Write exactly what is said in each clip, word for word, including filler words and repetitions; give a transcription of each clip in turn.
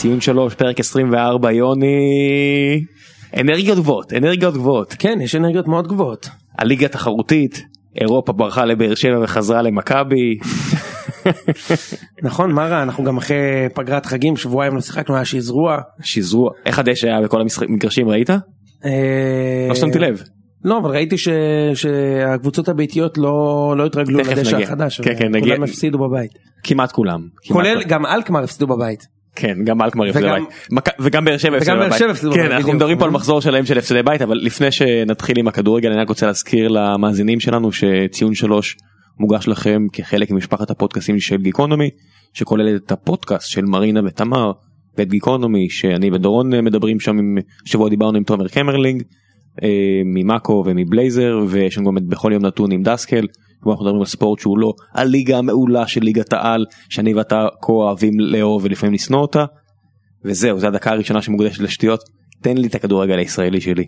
ציון שלוש, פרק עשרים וארבע, יוני, אנרגיות גבוהות, אנרגיות גבוהות. כן, יש אנרגיות מאוד גבוהות. הליגה התחרותית, אירופה ברחה לבאר שבע וחזרה למכבי. נכון, מרה, אנחנו גם אחרי פגרת חגים, שבועיים לא שיחקנו, היה שזרוע. שזרוע, איך הדשא היה בכל המגרשים, ראית? לא שמתי לב. לא, אבל ראיתי שהקבוצות הביתיות לא התרגלו לדשא החדש, כולם הפסידו בבית. כמעט כולם. כולל, גם אלקמר הפסידו בבית. כן, גם אלקמר הפסידו בית, וגם באר שבע הפסידו בבית. אנחנו מדברים פה על מחזור שלהם של הפסדי בית, אבל לפני שנתחיל עם הכדורגל, אני רק רוצה להזכיר למאזינים שלנו שציון שלוש מוגש לכם כחלק ממשפחת הפודקאסים של גיקונומי, שכולל את הפודקאסט של מרינה ותמר, ואת גיקונומי, שאני ודורון מדברים שם, שבוע דיברנו עם תומר קמרלינג, ממאקו ומבלייזר, ויש גם בכל יום נתון עם דסקל, כמו אנחנו מדברים על ספורט שהוא לא הליגה המעולה של ליגת העל, שאני ואתה כה אוהבים לאהוב ולפעמים לשנוא אותה, וזהו, זו הדקה הראשונה שמוקדשת לשטויות, תן לי את הכדורגל הישראלי שלי.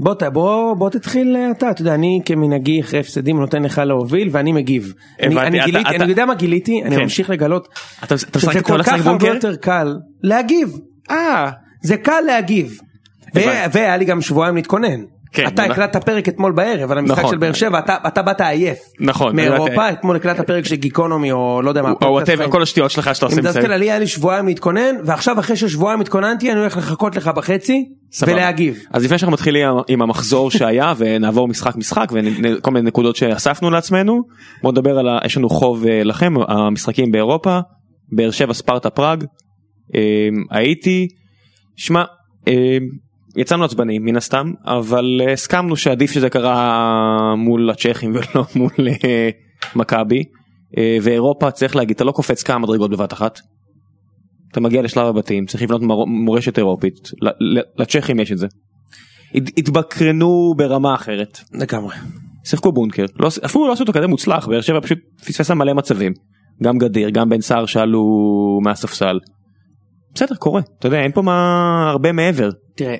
בוא, בוא, בוא תתחיל אתה, אתה יודע, אני כמנהגי אחרי הפסדים נותן לך להוביל ואני מגיב. אני, אני, אתה, גיליתי, אתה, אני יודע מה גיליתי, כן. אני ממשיך לגלות, אתה, אתה שזה כל כך הרבה יותר קל להגיב. אה, זה קל להגיב. והיה לי גם שבועיים להתכונן. אתה הקלטת הפרק אתמול בערב, על המשחק של באר שבע, אתה באת עייף. נכון. מאירופה, אתמול הקלטת הפרק של גיקונומי, או לא יודע מה. או כל השטויות שלך שאתה עושים. אם דזקל עלי, היה לי שבועיים להתכונן, ועכשיו אחרי ששבועיים התכוננתי, אני הולך לחכות לך בחצי, ולהגיב. אז לפני שאנחנו מתחילים עם המחזור שהיה, ונעבור משחק משחק, וכל מיני נקודות שאספנו לעצמנו, בואו נדבר על, יש לנו חוב לכם, המשחקים באירופה, באר שבע, ספרטה, פראג, הייתי, שמה, יצאנו עצבנים מן הסתם, אבל הסכמנו שעדיף שזה קרה מול הצ'כים ולא מול מכבי, ואירופה צריך להגיד, אתה לא קופץ כמה מדרגות בבת אחת, אתה מגיע לשלב הבתים, צריך לבנות מורשת אירופית, לצ'כים יש את זה, התבקרנו ברמה אחרת. לגמרי. שיחקו בונקר, אפילו לא עשו אותו כזה מוצלח, באר שבע פשוט פספסה מלא מצבים, גם גדיר, גם בן סער שעלו מהספסל, בסדר, קורה, אתה יודע, אין פה מה הרבה מעבר. תראה,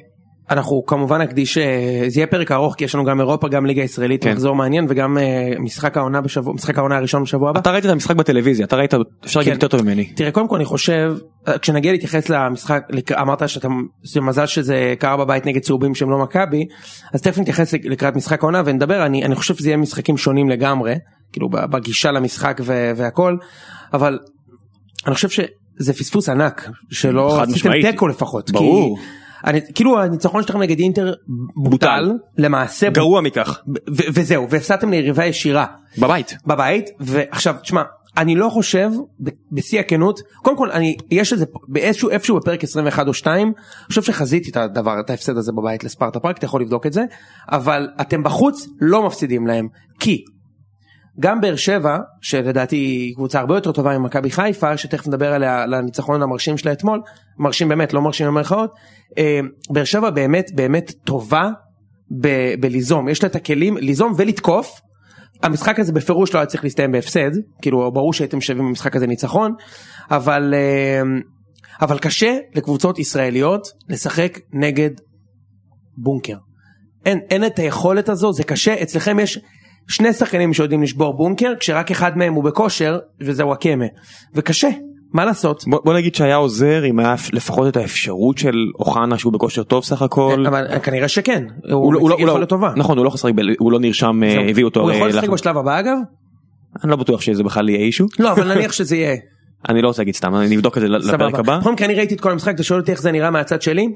אנחנו כמובן נקדיש, זה יהיה פרק ארוך, כי יש לנו גם אירופה, גם ליגה ישראלית, מחזור מעניין, וגם משחק העונה בשבוע, משחק העונה הראשון בשבוע הבא. אתה ראית את המשחק בטלוויזיה, אתה ראית, אפשר להגיד יותר טוב ממני. תראה, קודם כל אני חושב, כשנגיע להתייחס למשחק, אמרת שאתה, מזל שזה קרה בבית נגד צהובים שהם לא מכבי, אז תכף נתייחס לקראת משחק העונה, ונדבר, אני, אני חושב שזה יהיה משחקים שונים לגמרי, כאילו בגישה למשחק והכל, אבל אני חושב ש... זה פספוס ענק, שלא עשיתם תיקו לפחות, ברור. כאילו הניצחון שלכם נגד אינטר בוטל, למעשה גרוע מכך, וזהו, והפסדתם ליריבה ישירה. בבית. בבית, ועכשיו, תשמע, אני לא חושב, בשיא הכנות, קודם כל, יש את זה, איפשהו בפרק עשרים ואחת או שתיים, אני חושב שחזיתי את הדבר, את ההפסד הזה בבית לספרטה פראג, אתה יכול לבדוק את זה, אבל אתם בחוץ לא מפסידים להם, כי... גם באר שבע, שלדעתי היא קבוצה הרבה יותר טובה עם מכבי חיפה, שתכף נדבר עליה לניצחון המרשים שלה אתמול, מרשים באמת, לא מרשים במרכאות, באר שבע באמת, באמת טובה ב- בליזום, יש לה את הכלים, ליזום ולתקוף, המשחק הזה בפירוש לא היה צריך להסתיים בהפסד, כאילו ברור שהייתם שווים במשחק הזה ניצחון, אבל, אבל קשה לקבוצות ישראליות לשחק נגד בונקר, אין, אין את היכולת הזו, זה קשה, אצלכם יש... שני שחקנים שיודעים לשבור בונקר, כשרק אחד מהם הוא בכושר, וזהו הקמא. וקשה, מה לעשות? בוא, בוא נגיד שהיה עוזר, אם היה לפחות את האפשרות של אוחנה, שהוא בכושר טוב סך הכל. אבל כנראה שכן, הוא, הוא לא, יכול לטובה. נכון, הוא לא חסריק, הוא לא נרשם, הביא אותו. הוא יכול לשחק בשלב הבא אגב? אני לא בטוח שזה בכלל יהיה אישו. לא, אבל נניח שזה יהיה. אני לא רוצה להגיד סתם, אני אבדוק את זה לפרק הבא. בכל מקרה, אני ראיתי את כל המשחק, אתה שואל אותי איך זה נראה מהצד שלי?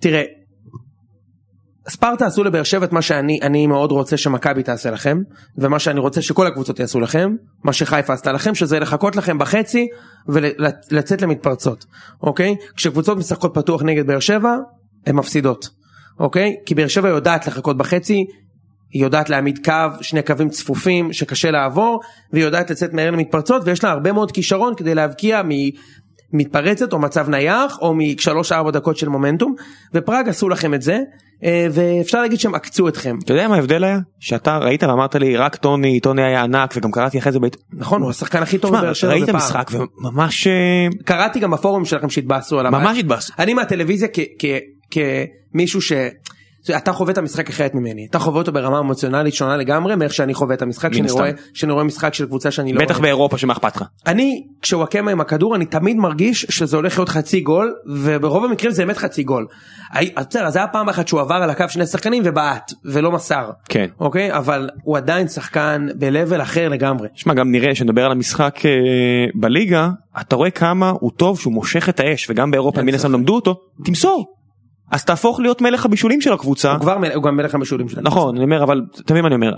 תראה, ספרטה עשו לבאר שבע את מה שאני אני מאוד רוצה שמכבי תעשה לכם, ומה שאני רוצה שכל הקבוצות יעשו לכם, מה שחיפה עשתה לכם, שזה לחכות לכם בחצי, ולצאת למתפרצות, אוקיי? כשקבוצות משחקות פתוח נגד באר שבע, הן מפסידות, אוקיי? כי באר שבע יודעת לחכות בחצי, היא יודעת להעמיד קו, שני קווים צפופים שקשה לעבור, והיא יודעת לצאת מהר למתפרצות, ויש לה הרבה מאוד כישרון כדי להבקיע מ... מתפרצת או מצב נייח או מ-שלוש ארבע דקות של מומנטום, ופראג עשו לכם את זה, ואפשר להגיד שהם עקצו אתכם. אתה יודע מה ההבדל היה? שאתה ראית ואמרת לי רק טוני, טוני היה ענק, וגם קראתי אחרי זה בית... נכון, הוא השחקן הכי טוב בבאר שבע. ראית משחק וממש... קראתי גם בפורום שלכם שהתבאסו על המאש. ממש התבאסו. אני מהטלוויזיה כמישהו ש... אתה חווה את המשחק אחרת ממני, אתה חווה אותו ברמה אמוציונלית שונה לגמרי מאיך שאני חווה את המשחק, שאני רואה, שאני רואה משחק של קבוצה שאני לא רואה. בטח באירופה שמה אכפת לך. אני, כשוואקמה עם הכדור, אני תמיד מרגיש שזה הולך להיות חצי גול, וברוב המקרים זה באמת חצי גול. אז זה היה פעם אחת שהוא עבר על הקו שני שחקנים ובעט, ולא מסר. כן. אוקיי? אבל הוא עדיין שחקן בלבל אחר לגמרי. שמה, גם נראה, שנדבר על המשחק בליגה, אתה רואה כמה הוא טוב, שהוא מושך את האש, וגם באירופה, מי נסם למדו אותו, תמסור. אז תהפוך להיות מלך הבישולים של הקבוצה. הוא כבר גם מלך הבישולים של הקבוצה. נכון, אני אומר, אבל תמיד אני אומר,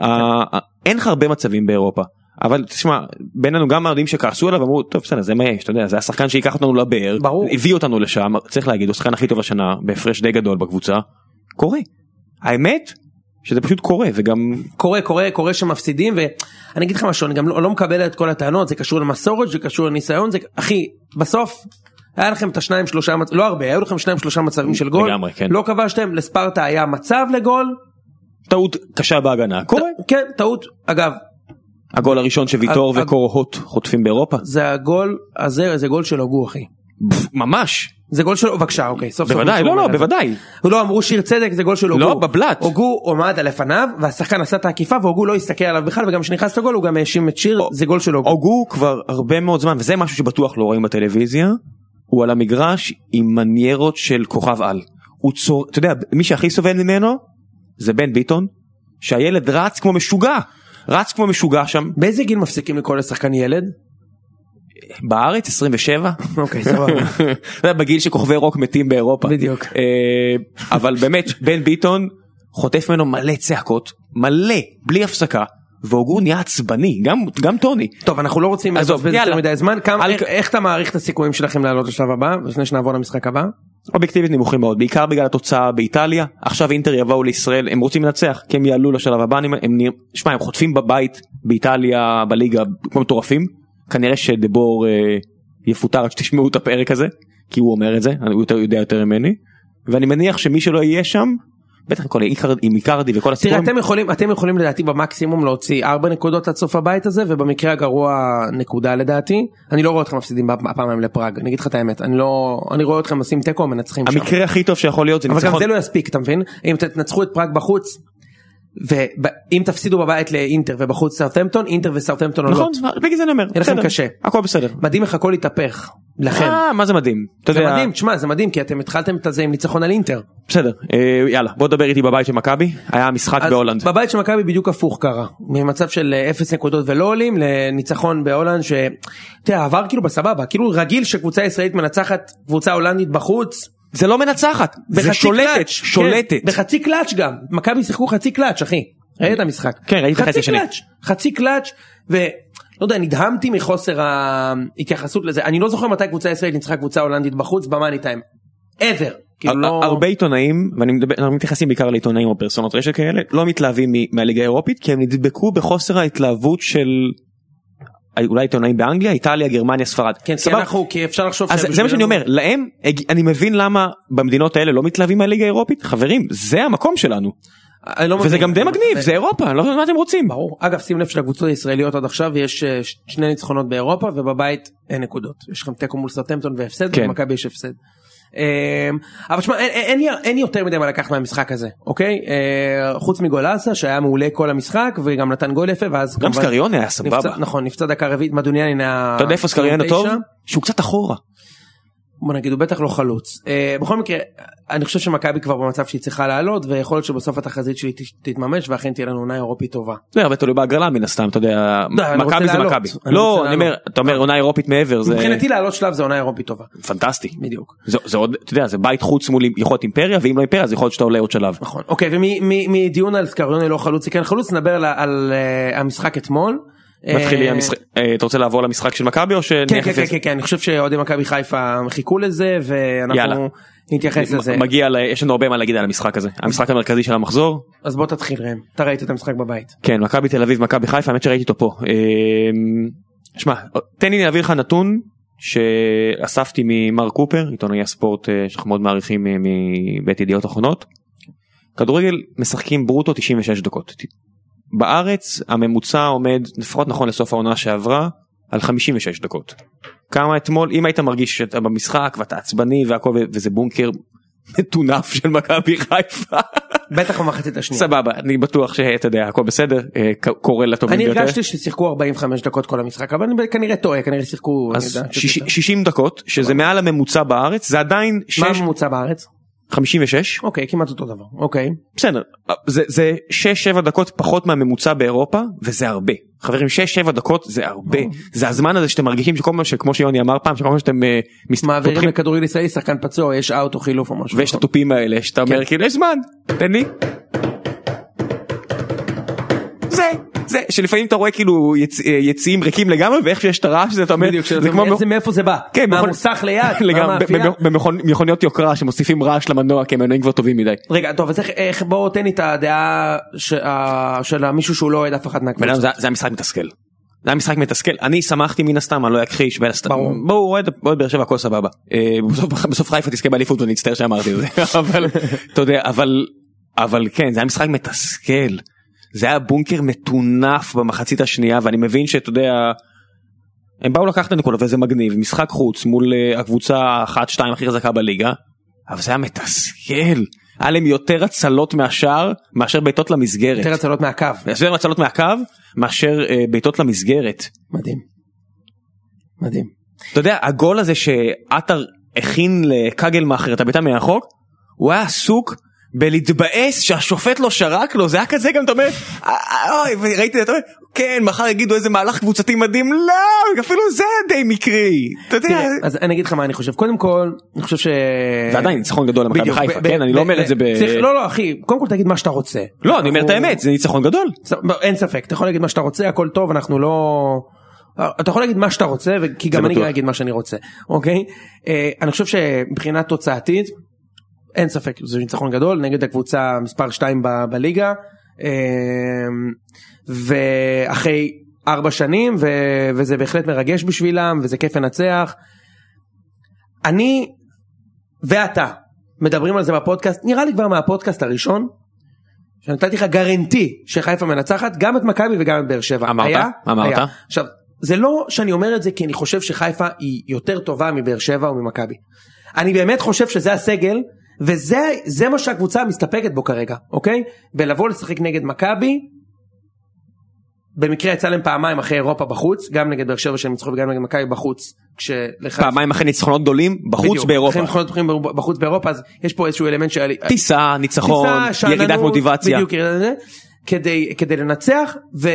אין לך הרבה מצבים באירופה, אבל תשמע, בינינו גם מרדים שכעסו עליו, אמרו, טוב, בסדר, זה מה יש, אתה יודע, זה השחקן שיקח אותנו לבאר, הביא אותנו לשם, צריך להגיד, הוא שחקן הכי טוב השנה, בהפרש די גדול בקבוצה, קורה. האמת, שזה פשוט קורה, וגם... קורה, קורה, קורה שמפסידים, ואני אגיד לך משהו, אני גם לא מקבל את כל הטענות, זה קשור למסורת, זה קשור לניסיון, זה... אחי, בסוף... היה לכם את השניים שלושה, לא הרבה, היו לכם שניים שלושה מצבים של גול, לגמרי, כן. לא קבשתם, לספרטה היה מצב לגול, טעות קשה בהגנה, קורה? כן, טעות, אגב. הגול הראשון שוויתור הג... וקורוהות חוטפים באירופה? זה הגול, הזה, זה גול של הוגו, אחי. ממש. זה גול של, בבקשה, אוקיי, סוף סוף. בוודאי, לא, לא, בוודאי. לא, אמרו שיר צדק, זה גול של הוגו. לא, בבלט. הוגו עומד על לפניו, והשחקן עשה את העקיפה, והוגו לא הסתכל עליו בכלל, וגם כשנכנס לגול, הוא גם האשים את שיר, זה גול של הוגו. הוגו כבר הרבה מאוד זמן, וזה משהו שבטוח לא רואים בטלוויזיה. הוא על המגרש עם מניירות של כוכב על. הוא צור... אתה יודע, מי שהכי סובל ממנו, זה בן ביטון, שהילד רץ כמו משוגע. רץ כמו משוגע שם. באיזה גיל מפסיקים לכל השחקן ילד? בארץ, עשרים ושבע. אוקיי, סבבה. אתה יודע, בגיל שכוכבי רוק מתים באירופה. בדיוק. אבל באמת, בן ביטון חוטף ממנו מלא צעקות, מלא, בלי הפסקה. והוגו נהיה עצבני, גם, גם טוני. טוב, אנחנו לא רוצים לבזבז יותר מדי זמן. כמה, על... איך אתה מעריך את הסיכויים שלכם לעלות לשלב הבא, לפני שנעבור למשחק הבא? אובייקטיבית נמוכים מאוד, בעיקר בגלל התוצאה באיטליה. עכשיו אינטר יבואו לישראל, הם רוצים לנצח, כי הם יעלו לשלב הבא. הם, הם, שמה, הם חוטפים בבית, באיטליה, בליגה, כמו מטורפים. כנראה שדבור אה, יפוטר, שתשמעו את הפרק הזה, כי הוא אומר את זה, הוא יותר, יודע יותר ממני. ואני מניח שמי שלא יהיה שם, בטח כל עם איקרדי וכל הסיפור. תראה, אתם יכולים, אתם יכולים לדעתי במקסימום להוציא ארבע נקודות לצוף הבית הזה, ובמקרה הגרוע נקודה לדעתי. אני לא רואה אתכם מפסידים הפעם לפראג, אני אגיד לך את האמת, אני לא, אני רואה אתכם עושים תיקו, מנצחים שם. המקרה הכי טוב שיכול להיות זה ניצחון. אבל גם זה לא יספיק, אתה מבין? אם תנצחו את פראג בחוץ, ואם תפסידו בבית לאינטר ובחוץ סאות'המפטון, אינטר וסאות'המפטון עולות. נכון, בגלל זה אני אומר. יהיה לכם קשה. הכל בסדר. מדהים איך הכל יתהפך. לכם. אה, מה זה מדהים? זה מדהים, תשמע, זה מדהים, כי אתם התחלתם את זה עם ניצחון על אינטר. בסדר, יאללה, בוא דבר איתי בבית של מכבי, היה משחק בהולנד. בבית של מכבי בדיוק הפוך קרה, ממצב של אפס נקודות ולא עולים, לניצחון בהולנד ש... תראה, עבר כאילו בסבבה, כאילו רגיל שקבוצה ישראלית מנצחת קבוצה הולנדית בחוץ, זה לא מנצחת, זה שולטת, שולטת. בחצי קלאץ' גם, מכבי שיחקו חצי קלאץ', אחי. ראית המשחק? כן, ראית חצי קלאץ', חצי קלאץ', ו... לא יודע, נדהמתי מחוסר ההתייחסות לזה. אני לא זוכר מתי קבוצה ישראלית ניצחה קבוצה הולנדית בחוץ, במאני טיים. ever. הרבה עיתונאים, ואנחנו מתייחסים בעיקר לעיתונאים או פרסונות רשת כאלה, לא מתלהבים מהליגה האירופית, כי הם נדבקו בחוסר ההתלהבות של אולי עיתונאים באנגליה, איטליה, גרמניה, ספרד. כן, כי אנחנו, כי אפשר לחשוב... אז זה מה שאני אומר, להם, אני מבין למה במדינות האלה לא מתלהבים מהליגה האירופית. חברים, זה המקום שלנו. וזה גם די מגניב, זה אירופה, לא יודעת מה אתם רוצים. ברור. אגב, שים לב של הקבוצות הישראליות עד עכשיו, יש שני ניצחונות באירופה, ובבית אין נקודות. יש לכם תיקו מול סאות'המפטון והפסד, ובמכבי יש הפסד. אבל תשמע, אין יותר מדי מה לקחת מהמשחק הזה, אוקיי? חוץ מגולאסה, שהיה מעולה כל המשחק, וגם נתן גול יפה, ואז... גם סקריון היה סבבה. נכון, נפצע דקה רביעית, מדוניאני נהיה... אתה יודע איפה סקריון הטוב? שהוא קצת אחורה. בוא נגיד, הוא בטח לא חלוץ. בכל מקרה, אני חושב שמכבי כבר במצב שהיא צריכה לעלות, ויכול להיות שבסוף התחזית שלי תתממש, ואכן תהיה לנו עונה אירופית טובה. זה הרבה תלוי בהגרלה מן הסתם, אתה יודע, מכבי זה מכבי. לא, אתה אומר, עונה אירופית מעבר. מבחינתי לעלות שלב זה עונה אירופית טובה. פנטסטי. בדיוק. זה עוד, אתה יודע, זה בית חוץ מול יכולת אימפריה, ואם לא אימפריה, אז יכול להיות שאתה עולה עוד שלב. נכון. אוקיי, ומדיון על סקריון לא חלוץ, כן חלוץ, נדבר על המשחק אתמול. מתחילי המשחק, אתה רוצה לעבור למשחק של מכבי או שניחס? כן, כן, כן, אני חושב שעודי מכבי חיפה חיכו לזה ואנחנו נתייחס לזה. מגיע, יש לנו הרבה מה להגיד על המשחק הזה, המשחק המרכזי של המחזור. אז בוא תתחיל רם, אתה ראית את המשחק בבית. כן, מכבי תל אביב, מכבי חיפה, האמת שראיתי אותו פה. שמע, תן לי להביא לך נתון שאספתי ממר קופר, עיתונאי הספורט שאנחנו מאוד מעריכים מבית ידיעות אחרונות. כדורגל משחקים ברוטו תשעים ושש דקות. בארץ הממוצע עומד, לפחות נכון לסוף העונה שעברה, על חמישים ושש דקות. כמה אתמול, אם היית מרגיש שאתה במשחק ואתה עצבני והכל, וזה בונקר מטונף של מכבי חיפה, בטח במחצית השנייה. סבבה, אני בטוח שאתה יודע, הכל בסדר, קורא לטובים ביותר. אני הרגשתי ששיחקו ארבעים וחמש דקות כל המשחק, אבל אני כנראה טועה, כנראה שיחקו שישים דקות, שזה מעל הממוצע בארץ, זה עדיין... מה הממוצע בארץ? חמישים ושש. אוקיי, כמעט אותו דבר. אוקיי. בסדר, זה שש שבע דקות פחות מהממוצע באירופה, וזה הרבה. חברים, שש שבע דקות זה הרבה. זה הזמן הזה שאתם מרגישים שכל מה שכמו שיוני אמר פעם, שכל מה שאתם מעבירים לכדורגל ישראלי, שחקן פצוע, יש אאוט או חילוף או משהו. ויש את הטופים האלה, שאתה אומר, כאילו, יש זמן, תן לי. זה, זה, שלפעמים אתה רואה כאילו יציאים ריקים לגמרי, ואיך שיש את הרעש הזה, אתה אומר, זה כמו... מאיפה זה בא? כן, מהמוסך ליד. במכוניות יוקרה שמוסיפים רעש למנוע, כי הם מנועים כבר טובים מדי. רגע, טוב, אז איך בואו תן לי את הדעה של מישהו שהוא לא אוהד אף אחד מהקבוצה? זה המשחק מתסכל. זה המשחק מתסכל. אני שמחתי מן הסתם, אני לא אכחיש. ברור. בואו, אוהד באר שבע, הכל סבבה. בסוף חיפה תזכה באליפות ונצטער שאמרתי את זה. אבל, אתה יודע, אבל, אבל כן, זה המשחק מתסכל. זה היה בונקר מטונף במחצית השנייה, ואני מבין שאתה יודע, הם באו לקחת את הנקודה, וזה מגניב, משחק חוץ מול הקבוצה אחת שתיים הכי חזקה בליגה, אבל זה היה מתסכל, היה להם יותר הצלות מהשאר, מאשר ביתות למסגרת. יותר הצלות מהקו. יותר הצלות מהקו, מאשר ביתות למסגרת. מדהים. מדהים. אתה יודע, הגול הזה שאתר הכין לקגל מאחר, את הביתה מהחוק, הוא היה עסוק, בלהתבאס שהשופט לא שרק לו, זה היה כזה גם, אתה אומר, אוי, ראיתי, אתה אומר, כן, מחר יגידו איזה מהלך קבוצתי מדהים, לא, אפילו זה די מקרי, אתה יודע. אז אני אגיד לך מה אני חושב, קודם כל, אני חושב ש... זה עדיין ניצחון גדול למכבי חיפה, כן, אני לא אומר את זה ב... לא, לא, אחי, קודם כל תגיד מה שאתה רוצה. לא, אני אומר את האמת, זה ניצחון גדול. אין ספק, אתה יכול להגיד מה שאתה רוצה, הכל טוב, אנחנו לא... אתה יכול להגיד מה שאתה רוצה, כי גם אני אגיד מה שאני רוצה, אוקיי? אני חושב שמבחינה תוצאתית אין ספק, זה ניצחון גדול, נגד הקבוצה מספר שתיים ב- בליגה, ואחרי ארבע שנים, ו- וזה בהחלט מרגש בשבילם, וזה כיף לנצח. אני ואתה מדברים על זה בפודקאסט, נראה לי כבר מהפודקאסט הראשון, שנתתי לך גרנטי שחיפה מנצחת, גם את מכבי וגם את באר שבע. אמרת, היה, אמרת. היה. עכשיו, זה לא שאני אומר את זה, כי אני חושב שחיפה היא יותר טובה מבאר שבע או ממכבי. אני באמת חושב שזה הסגל, וזה זה מה שהקבוצה מסתפקת בו כרגע, אוקיי? בלבוא לשחק נגד מכבי, במקרה יצא להם פעמיים אחרי אירופה בחוץ, גם נגד באר שבע שהם ניצחו וגם נגד מכבי בחוץ, כשלחץ... פעמיים אחרי ניצחונות גדולים בחוץ בדיוק, באירופה. אחרי ניצחונות גדולים בחוץ באירופה, אז יש פה איזשהו אלמנט של... טיסה, ניצחון, טיסה, ירידת מוטיבציה. בדיוק, ירידת, כדי, כדי לנצח, ו...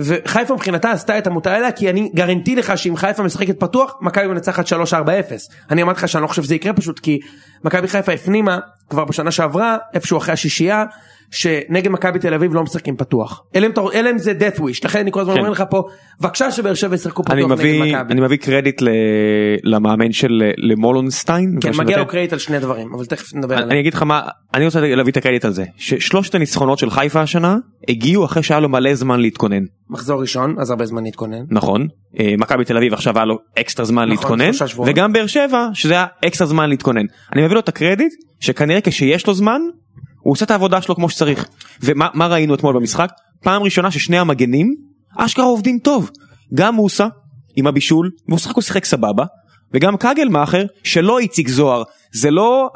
וחיפה מבחינתה עשתה את המוטל אליה, כי אני גרנטי לך שאם חיפה משחקת פתוח, מכבי מנצחת שלוש ארבע אפס. אני אמרתי לך שאני לא חושב שזה יקרה פשוט, כי מכבי חיפה הפנימה, כבר בשנה שעברה, איפשהו אחרי השישייה, שנגד מכבי תל אביב לא משחקים פתוח. אלה הם זה death wish, לכן אני כל הזמן אומר לך פה, בבקשה שבאר שבע ישחקו פתוח נגד מכבי. אני מביא קרדיט למאמן של מולונסטיין. כן, מגיע לו קרדיט על שני דברים, אבל תכף נדבר עליהם. אני אגיד לך מה, אני רוצה להביא את הקרדיט על זה, ששלושת הניצחונות של חיפה השנה, הגיעו אחרי שהיה לו מלא זמן להתכונן. מחזור ראשון, אז הרבה זמן להתכונן. נכון, מכבי תל אביב עכשיו היה לו אקסטרה זמן להתכונן, וגם באר שבע, שזה היה אקסטרה זמן להתכונן. אני מביא לו את הקרדיט, שכנראה כשיש לו זמן הוא עושה את העבודה שלו כמו שצריך. ומה מה ראינו אתמול במשחק? פעם ראשונה ששני המגנים, אשכרה עובדים טוב. גם מוסה, עם הבישול, והוא הוא שיחק סבבה, וגם קגל מאחר, שלא יציג זוהר. זה לא...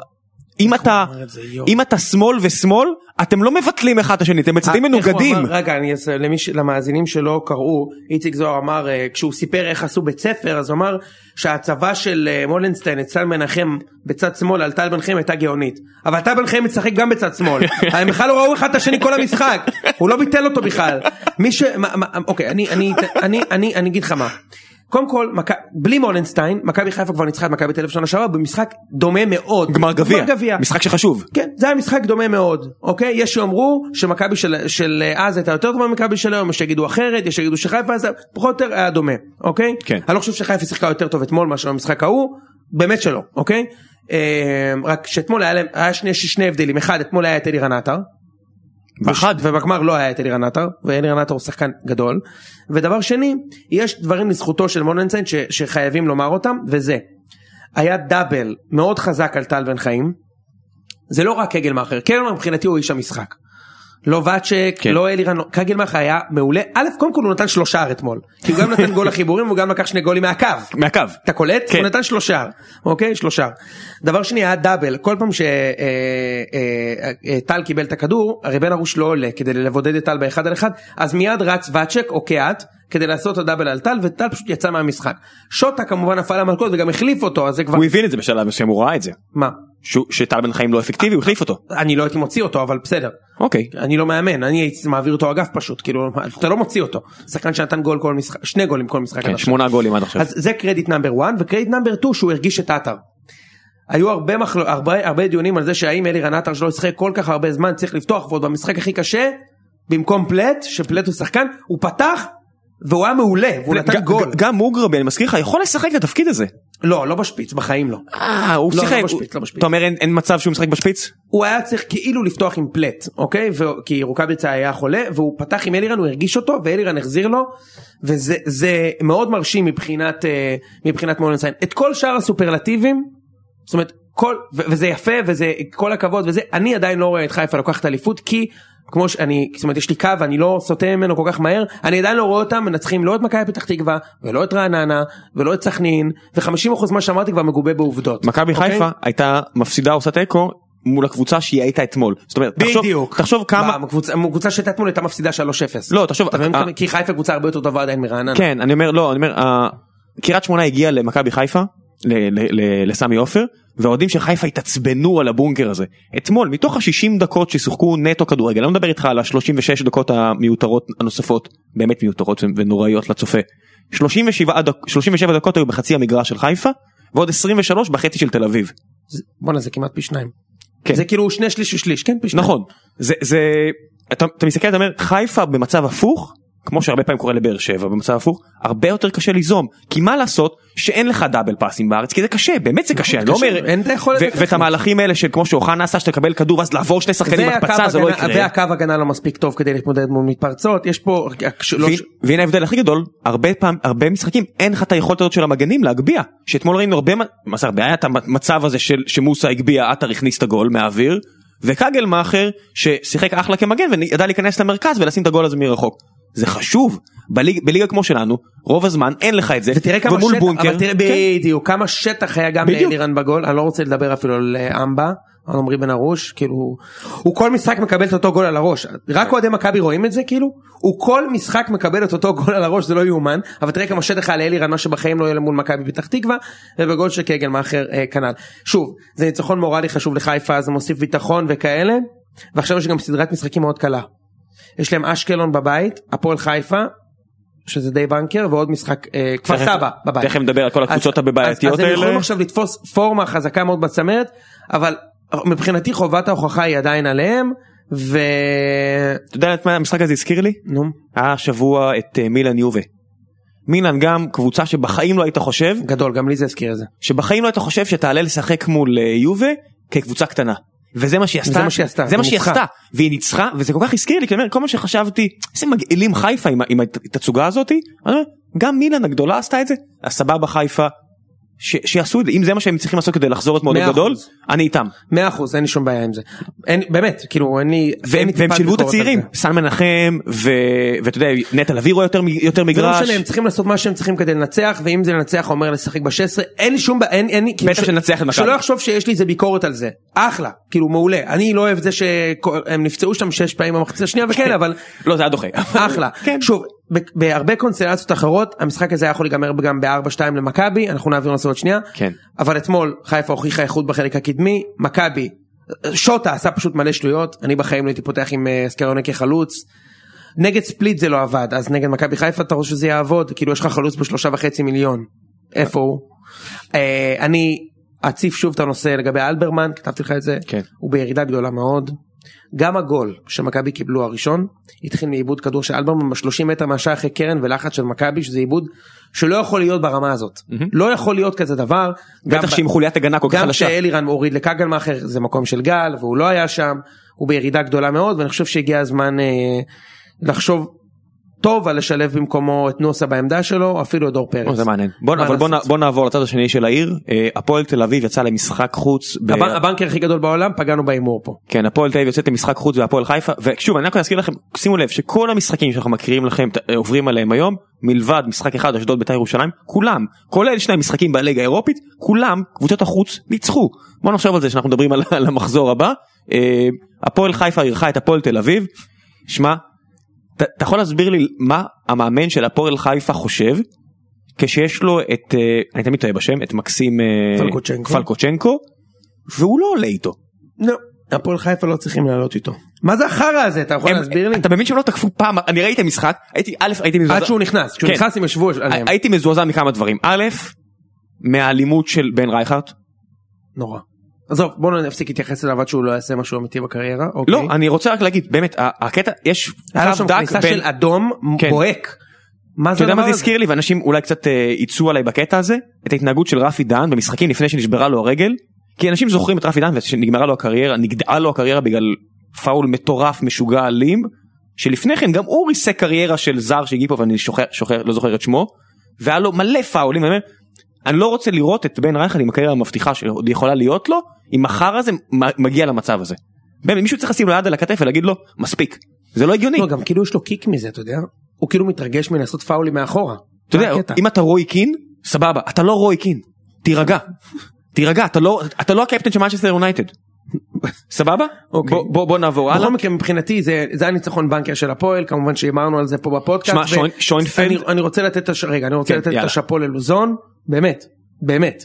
אם אתה, אם אתה שמאל ושמאל, אתם לא מבטלים אחד השני, אתם מצדים מנוגדים. רגע, אני אעשה, למאזינים שלא קראו, איציק זוהר אמר, כשהוא סיפר איך עשו בית ספר, אז הוא אמר שהצבא של מולנשטיין, אצל מנחם בצד שמאל, על טל בן חיים הייתה גאונית. אבל טל בן חיים מצחק גם בצד שמאל. הם בכלל לא ראו אחד את השני כל המשחק. הוא לא ביטל אותו בכלל. מי ש... אוקיי, אני, אני, אני, אני, אני אגיד לך מה. קודם כל, בלי מולנשטיין, מכבי חיפה כבר ניצחה את מכבי תל אביב שנה שעברה, במשחק דומה מאוד. גמר גביע, משחק שחשוב. כן, זה היה משחק דומה מאוד, אוקיי? יש שאומרו שמכבי של אז הייתה יותר טובה ממכבי של היום, יש שיגידו אחרת, יש שיגידו שחיפה, אז פחות או יותר היה דומה, אוקיי? אני לא חושב שחיפה שיחקה יותר טוב אתמול מאשר המשחק ההוא, באמת שלא, אוקיי? רק שאתמול היה שני הבדלים, אחד, אתמול היה את אלירן עטר, ובגמר לא היה את אלירן עטר, ואלירן עטר הוא שחקן גדול. ודבר שני, יש דברים לזכותו של מולנשטיין שחייבים לומר אותם, וזה היה דאבל מאוד חזק על טל בן חיים. זה לא רק קגל מאחר, קגל מבחינתי הוא איש המשחק, לא ואצ'ק, לא אלירן, קגלמך היה מעולה, א' קודם כל הוא נתן שלושה אתמול, כי הוא גם נתן גול לחיבורים, הוא גם לקח שני גולים מהקו, מהקו, אתה קולט? הוא נתן שלושה, אוקיי? שלושה. דבר שני היה דאבל, כל פעם שטל קיבל את הכדור, הרי בן ארוש לא עולה, כדי לבודד את טל באחד על אחד, אז מיד רץ ואצ'ק או קהט, כדי לעשות הדאבל על טל, וטל פשוט יצא מהמשחק. שוטה כמובן נפל למלכות וגם החליף אותו, אז זה כבר... הוא הבין את זה בשלב מסוים, הוא ראה את זה. מה? שטל בן חיים לא אפקטיבי, הוא החליף אותו. אני לא הייתי מוציא אותו, אבל בסדר. אוקיי. אני לא מאמן, אני הייתי מעביר אותו אגף פשוט, כאילו, אתה לא מוציא אותו. שחקן שנתן גול כל משחק, שני גולים כל משחק. כן, שמונה גולים עד עכשיו. אז זה קרדיט נאמבר וואן, וקרדיט נאמבר טו שהוא הרגיש את האתר. היו הרבה, הרבה, הרבה דיונים על זה שהאם אלירן עטר שלא ישחק כל כך הרבה זמן, צריך לפתוח, ועוד במשחק הכי קשה, במקום פלט, שפלט הוא שחקן, הוא פתח, והוא היה מעולה, והוא נתן גול. גם מוגרבי, אני מזכיר לך, יכול לשחק את התפקיד הזה? לא, לא בשפיץ, בחיים לא. אה, הוא שיחק. לא בשפיץ, לא בשפיץ. אתה אומר, אין מצב שהוא משחק בשפיץ? הוא היה צריך כאילו לפתוח עם פלט, אוקיי? כי רוקאביצה היה חולה, והוא פתח עם אלירן, הוא הרגיש אותו, ואלירן החזיר לו, וזה מאוד מרשים מבחינת מוננסיין. את כל שאר הסופרלטיבים, זאת אומרת, וזה יפה, וזה כל הכבוד, וזה, אני עדיין לא רואה את חיפה לוקחת אליפות, כי כמו שאני, זאת אומרת, יש לי קו, אני לא סוטה ממנו כל כך מהר, אני עדיין לא רואה אותם, מנצחים לא את מכבי פתח תקווה, ולא את רעננה, ולא את סכנין, ו-חמישים אחוז מה שאמרתי כבר מגובה בעובדות. מכבי חיפה הייתה מפסידה עושה תיקו, מול הקבוצה שהיא הייתה אתמול. זאת אומרת, בדיוק. תחשוב כמה... הקבוצה שהייתה אתמול הייתה מפסידה שלוש אפס. לא, תחשוב... כי חיפה קבוצה הרבה יותר טובה עדיין מרעננה. כן, אני אומר, לא, אני אומר, קריית שמונה הגיעה למכבי חיפה, לסמי עופר, והעודים של חיפה התעצבנו על הבונקר הזה. אתמול, מתוך ה-שישים דקות ששוחקו נטו כדורגל, אני לא מדבר איתך על ה-שלושים ושש דקות המיותרות הנוספות, באמת מיותרות ונוראיות לצופה. שלושים ושבע דקות היו בחצי המגרש של חיפה, ועוד עשרים ושלוש בחצי של תל אביב. בוא נעשה כמעט פי שניים. זה כאילו שני שליש ושליש, כן, פי שניים. נכון. אתה מסתכל, אתה אומר, חיפה במצב הפוך, כמו שהרבה פעמים קורה לבאר שבע, במצב הפוך, הרבה יותר קשה ליזום, כי מה לעשות שאין לך דאבל פאסים בארץ, כי זה קשה, באמת זה קשה, אני לא אומר, ואת המהלכים האלה של כמו שאוכן נעשה, שתקבל כדור, אז לעבור שני שחקנים בהקפצה, זה לא יקרה. והקו הגנה לא מספיק טוב כדי להתמודד מול מתפרצות, יש פה... והנה ההבדל הכי גדול, הרבה משחקים, אין לך את היכולת הזאת של המגנים להגביע, שאתמול ראינו הרבה, מה זה הרבה, היה את המצב הזה שמוסה הגביע, עטר הכניס את הגול מהאוויר, וקגל מאחר ששיחק אחלה כמגן, וידע להיכנס למרכז ולשים את הגול הזה מרחוק. זה חשוב, בליג, בליגה כמו שלנו, רוב הזמן אין לך את זה, ותראה כמה ומול שטח, בונקר, אבל תראה בדיוק, כן. כמה שטח היה גם לאלירן בגול, אני לא רוצה לדבר אפילו על אמבה, אני אומר בן הראש, כאילו, הוא כל משחק מקבל את אותו גול על הראש, רק אוהדי מכבי רואים את זה, כאילו, הוא כל משחק מקבל את אותו גול על הראש, זה לא יאומן, אבל תראה כמה שטח היה לאלירן, מה שבחיים לא יהיה למול מכבי פתח תקווה, ובגול שקגל מאחר אה, כנל. שוב, זה ניצחון מורלי חשוב לחיפה, זה מוסיף ביטחון וכאלה, ועכשיו יש גם סדרת משחקים מאוד קלה. יש להם אשקלון בבית, הפועל חיפה, שזה די בנקר, ועוד משחק כפר סבא בבית. תכף נדבר על כל הקבוצות הבבעייתיות האלה. אז הם יכולים עכשיו לתפוס פורמה חזקה מאוד בצמרת, אבל מבחינתי חובת ההוכחה היא עדיין עליהם, ו... אתה יודע את מה המשחק הזה הזכיר לי? נו. היה השבוע את מילאן יובה. מילאן גם קבוצה שבחיים לא היית חושב... גדול, גם לי זה הזכיר את זה. שבחיים לא היית חושב שתעלה לשחק מול יובה כקבוצה קטנה. וזה מה שהיא עשתה, זה מה שהיא עשתה, והיא ניצחה, וזה כל כך הזכיר לי, כי אני אומר, כל מה שחשבתי, איזה מגעילים חיפה עם התצוגה הזאת, גם מילאן הגדולה עשתה את זה, הסבבה חיפה, שיעשו את זה, אם זה מה שהם צריכים לעשות כדי לחזור את מאוד גדול, אני איתם. מאה אחוז, אין לי שום בעיה עם זה. באמת, כאילו, אין לי... והם שילבו את הצעירים, סן מנחם, ואתה יודע, נטע לביא רואה יותר מגרש. זה לא שונה, הם צריכים לעשות מה שהם צריכים כדי לנצח, ואם זה לנצח, אומר לשחק ב-שש עשרה, אין לי שום בעיה, אין לי... בטח שנצח למכבי. שלא יחשוב שיש לי איזה ביקורת על זה. אחלה, כאילו, מעולה. אני לא אוהב זה שהם נפצעו שם שש פעמים במחצית השנייה וכן, אבל... לא, זה היה דוחה. אחלה. שוב, בהרבה קונסטלציות אחרות, המשחק הזה היה יכול להיגמר גם ב-ארבע שתיים למכבי, אנחנו נעביר לסביבות שנייה, אבל אתמול חיפה הוכיחה איכות בחלק הקדמי, מכבי, שוטה עשה פשוט מלא שלויות, אני בחיים לא הייתי פותח עם סקריוני כחלוץ, נגד ספליט זה לא עבד, אז נגד מכבי חיפה אתה רוצה שזה יעבוד, כאילו יש לך חלוץ בשלושה וחצי מיליון, איפה הוא? אני אציף שוב את הנושא לגבי אלברמן, כתבתי לך את זה, הוא בירידה גדולה מאוד, גם הגול שמכבי קיבלו הראשון התחיל מאיבוד כדור של אלברמן ב-שלושים מטר מהשעה אחרי קרן ולחץ של מכבי, שזה איבוד שלא יכול להיות ברמה הזאת, mm-hmm. לא יכול להיות כזה דבר, בטח שעם חוליית הגנה כל כך חלשה, גם שאלירן הוריד לקגל מאחר, זה מקום של גל והוא לא היה שם, הוא בירידה גדולה מאוד, ואני חושב שהגיע הזמן אה, לחשוב טוב על לשלב במקומו את נוסה בעמדה שלו, אפילו את דור פרץ. זה מעניין. בוא נעבור לצד השני של העיר. הפועל תל אביב יצא למשחק חוץ. הבנקר הכי גדול בעולם, פגענו באימור פה. כן, הפועל תל אביב יוצאת למשחק חוץ והפועל חיפה. ושוב, אני רק אזכיר לכם, שימו לב שכל המשחקים שאנחנו מכירים לכם, עוברים עליהם היום, מלבד משחק אחד, אשדוד בית"ר ירושלים, כולם, כולל שני המשחקים בליגה האירופית, כולם, קבוצות החוץ, ניצחו. בוא נחשוב על זה שאנחנו מדברים על המחזור הבא. הפועל חיפה אירחה את הפועל תל אביב. שמה, אתה יכול להסביר לי מה המאמן של הפועל חיפה חושב, כשיש לו את, אני תמיד טועה בשם, את מקסים פלקוצ'נקו, פלקוצ'נקו והוא לא עולה איתו. לא, הפועל חיפה לא צריכים לעלות איתו. מה זה החרא הזה? אתה יכול להסביר לי? אתה מבין שהם לא תקפו פעם, אני ראיתי משחק, עד שהוא נכנס, כשהוא נכנס עם השבוע עליהם. הייתי מזועזע מכמה דברים. א', מהאלימות של בן רייכרט. נורא. עזוב, בואו נפסיק להתייחס אליו עד שהוא לא יעשה משהו אמיתי בקריירה. לא, אני רוצה רק להגיד, באמת, הקטע, יש... היה לו שם כניסה של אדום בוהק. אתה יודע מה זה הזכיר לי, ואנשים אולי קצת ייצאו עליי בקטע הזה, את ההתנהגות של רפי דן במשחקים לפני שנשברה לו הרגל, כי אנשים זוכרים את רפי דן ושנגמרה לו הקריירה, נגדעה לו הקריירה בגלל פאול מטורף, משוגע, אלים, שלפני כן גם הוא ריסק קריירה של זר שהגיע פה, ואני לא זוכר את שמו, והיה לו מלא פאולים, אני לא רוצה לראות את בן רייכל עם הקריירה המבטיחה שעוד יכולה להיות לו, אם מחר הזה מגיע למצב הזה. באמת, מישהו צריך לשים לו יד על הכתף ולהגיד לו, מספיק. זה לא הגיוני. לא, גם כאילו יש לו קיק מזה, אתה יודע? הוא כאילו מתרגש מלעשות פאולי מאחורה. אתה יודע, אם אתה רוי קין, סבבה, אתה לא רוי קין. תירגע. תירגע, אתה לא הקפטן של מנצ'סטר יונייטד. סבבה? בוא נעבור הלאה. בכל מקרה, מבחינתי, זה היה ניצחון בנקר של הפועל, כמובן שאמרנו על זה פה בפודקאסט. אני רוצה לתת את השפו ללוזון, באמת, באמת.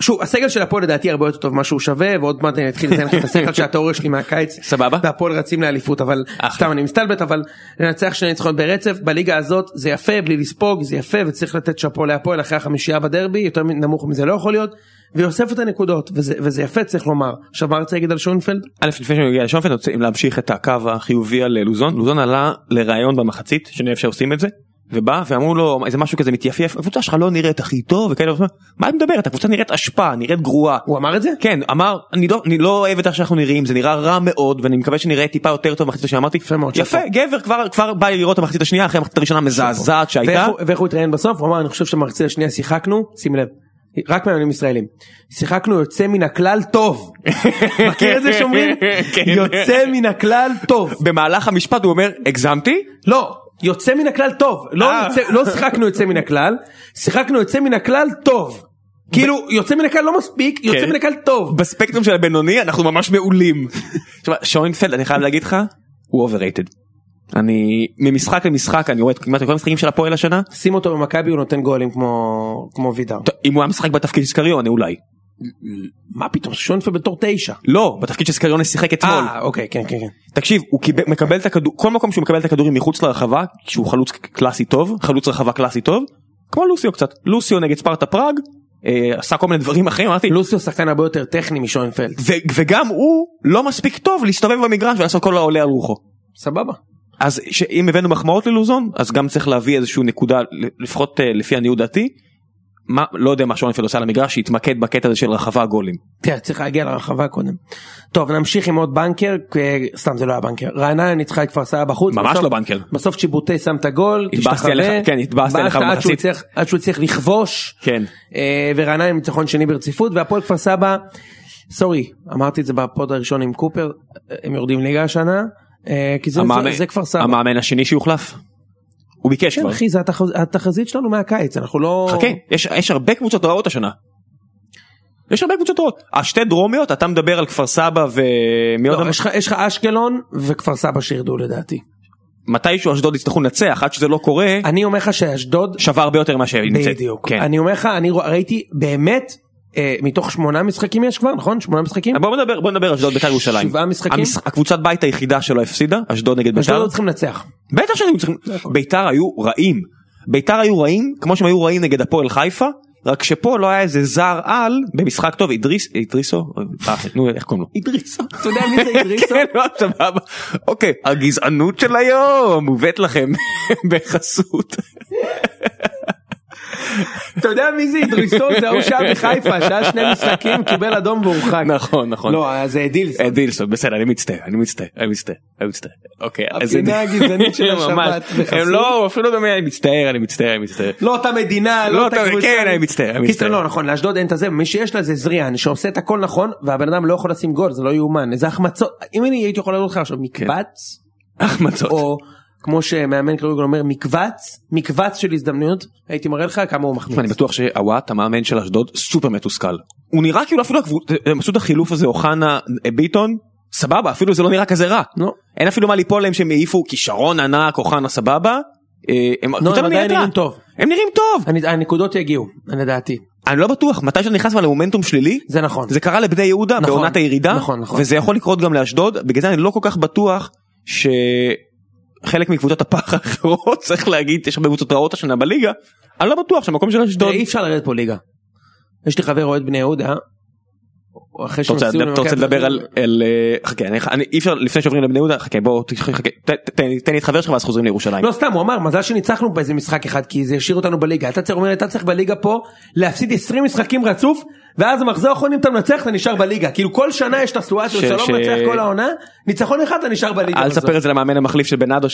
שוב, הסגל של הפועל לדעתי הרבה יותר טוב מה שהוא שווה, ועוד מעט אני אתחיל לציין את הסגל שהתיאוריה שלי מהקיץ, והפועל רצים לאליפות, אבל סתם אני מסתלבט, אבל לנצח שני ניצחון ברצף, בליגה הזאת זה יפה, בלי לספוג, זה יפה, וצריך לתת שפו להפועל אחרי החמישייה בדרבי, יותר נמוך מזה לא יכול להיות, ויוסף את הנקודות, וזה, וזה יפה צריך לומר. עכשיו מה רצה להגיד על שונפלד? א', לפני שאני מגיע לשונפלד, רוצים להמשיך את הקו החיובי על לוזון. לוזון עלה לרעיון במחצית, שאני אפשר עושים את זה, ובא, ואמרו לו, איזה משהו כזה מתייפייף, הקבוצה שלך לא נראית הכי טוב, וכאלה, מה את מדברת? הקבוצה נראית אשפה, נראית גרועה. הוא אמר את זה? כן, אמר, אני לא, אני לא אוהב את איך שאנחנו נראים, זה נראה רע מאוד, ואני מקווה שנראה טיפה יותר טוב במחצית השנייה. אמרתי, יפה, גבר, כבר, כבר בא לי לראות המחצית השנייה, אחרי המחצית הראשונה מזעזעת שהייתה. ואיך הוא התראיין בסוף? הוא אמר, אני חושב שבמחצית השנייה שיחקנו, שימי לב, רק מאמנים ישראלים, שיחקנו יוצא מן הכלל טוב. מכיר את זה שאומרים? יוצא מן הכלל טוב. במהלך המשפט הוא אומר, הגזמתי? לא. יוצא מן הכלל טוב, לא שיחקנו יוצא מן הכלל, שיחקנו יוצא מן הכלל טוב, כאילו יוצא מן הכלל לא מספיק, יוצא מן הכלל טוב. בספקטרום של הבינוני אנחנו ממש מעולים. שוינפלד, אני חייב להגיד לך, הוא אוברייטד. אני ממשחק למשחק, אני רואה את כמעט כל המשחקים של הפועל השנה. שים אותו במכבי, הוא נותן גולים כמו וידר. אם הוא היה משחק בתפקיד של סקריון, אולי. מה פתאום, שונפה בתור תשע? לא, בתפקיד שסקריון שיחק אתמול. אה, אוקיי, כן, כן, כן. תקשיב, הוא מקבל את הכדור, כל מקום שהוא מקבל את הכדורים מחוץ לרחבה, שהוא חלוץ קלאסי טוב, חלוץ רחבה קלאסי טוב, כמו לוסיו קצת. לוסיו נגד ספרטה פראג, עשה כל מיני דברים אחרים, אמרתי. לוסיו שחקן הרבה יותר טכני משונפלד. וגם הוא לא מספיק טוב להסתובב במגרש ולעשות כל העולה על רוחו. סבבה. אז אם הבאנו מחמאות ללוזון, אז גם צריך להביא איזשהו נקודה, לפחות לפי הניהוד דעתי. מה, לא יודע מה שונפלד עושה למגרש, שהתמקד בקטע הזה של רחבה גולים. תראה, צריך להגיע לרחבה קודם. טוב, נמשיך עם עוד בנקר, סתם זה לא היה בנקר, רעננה ניצחה את כפר סבא בחוץ, ממש לא בנקר. בסוף צ'יבוטי שם את הגול, תשתחווה, כן, התבאסתי עליך במחצית. עד שהוא צריך לכבוש, כן. ורעננה עם ניצחון שני ברציפות, והפועל כפר סבא, סורי, אמרתי את זה בפוד הראשון עם קופר, הם יורדים ליגה השנה, כי זה כפר סבא. המאמן השני שיוחלף. הוא ביקש כבר. כן, אחי, זה התחזית שלנו מהקיץ, אנחנו לא... חכה, יש הרבה קבוצות רעות השנה. יש הרבה קבוצות רעות. השתי דרומיות, אתה מדבר על כפר סבא ו... לא, יש לך אשקלון וכפר סבא שירדו לדעתי. מתישהו אשדוד יצטרכו לנצח, עד שזה לא קורה... אני אומר לך שאשדוד... שווה הרבה יותר מה שנמצא. בדיוק. אני אומר לך, אני ראיתי באמת... מתוך שמונה משחקים יש כבר, נכון? שמונה משחקים? בוא נדבר, בוא נדבר, אשדוד בית"ר ירושלים. שבעה משחקים? הקבוצת בית היחידה שלא הפסידה, אשדוד נגד בית"ר. אשדוד לא צריכים לנצח. בית"ר שלא צריכים, בית"ר היו רעים. בית"ר היו רעים, כמו שהם היו רעים נגד הפועל חיפה, רק שפה לא היה איזה זר על, במשחק טוב, אידריס, אידריסו, נו, איך קוראים לו? אידריסו. אתה יודע מי זה אידריסו? כן, לא, סבבה. אוקיי, הגזענות של היום, מובאת לכם בחסות. אתה יודע מי זה אדריסון? זה הוא שם בחיפה, שעה שני משחקים, קיבל אדום והורחק. נכון, נכון. לא, זה אדילסון. אדילסון, בסדר, אני מצטער, אני מצטער, אני מצטער, אני מצטער. אוקיי. המדינה הגזענית של השבת. הם לא, אפילו במאה, אני מצטער, אני מצטער, אני מצטער. לא אותה מדינה, לא אותה קבוצה. כן, אני מצטער, אני מצטער. לא, נכון, לאשדוד אין את הזה, מי שיש לה זה זריאן, שעושה את הכל נכון, והבן אדם לא יכול לשים גול, זה לא יאומן. זה החמצות. אם אני הייתי יכול להגיד לך עכשיו, מקבץ, החמצות. כמו שמאמן כדורגל אומר, מקבץ, מקבץ של הזדמנויות, הייתי מראה לך כמה הוא מחמיץ. אני בטוח שהוואט, המאמן של אשדוד, סופר מתוסכל. הוא נראה כאילו אפילו, מסוד החילוף הזה, אוחנה ביטון, סבבה, אפילו זה לא נראה כזה רע. אין אפילו מה ליפול להם שהם העיפו כישרון ענק, אוחנה סבבה. הם נראים טוב. הם נראים טוב. הנקודות יגיעו, אני דעתי. אני לא בטוח, מתי שאני נכנס למומנטום שלילי, זה נכון. זה קרה לבני יהודה, בעונת הירידה, וזה יכול לקרות גם לאשדוד. בגלל אני לא כל כך בטוח ש חלק מקבוצות הפח האחרות, צריך להגיד, יש הרבה קבוצות רעות השנה בליגה, אני לא בטוח שהמקום של אשדוד. אי אפשר לרדת פה ליגה. יש לי חבר אוהד בני יהודה, אתה רוצה לדבר על, חכה, לפני שעוברים לבני יהודה, חכה, בוא, תן לי את חבר שלך, ואז חוזרים לירושלים. לא, סתם, הוא אמר, מזל שניצחנו באיזה משחק אחד, כי זה השאיר אותנו בליגה. אתה צריך, אומר, אתה צריך בליגה פה, להפסיד עשרים משחקים רצוף, ואז המחזור האחרון, אם אתה מנצח, אתה נשאר בליגה. כאילו כל שנה יש תסואציות, שלא מנצח כל העונה, ניצחון אחד, אתה נשאר בליגה. אל תספר את זה למאמן המחליף של בנאדו,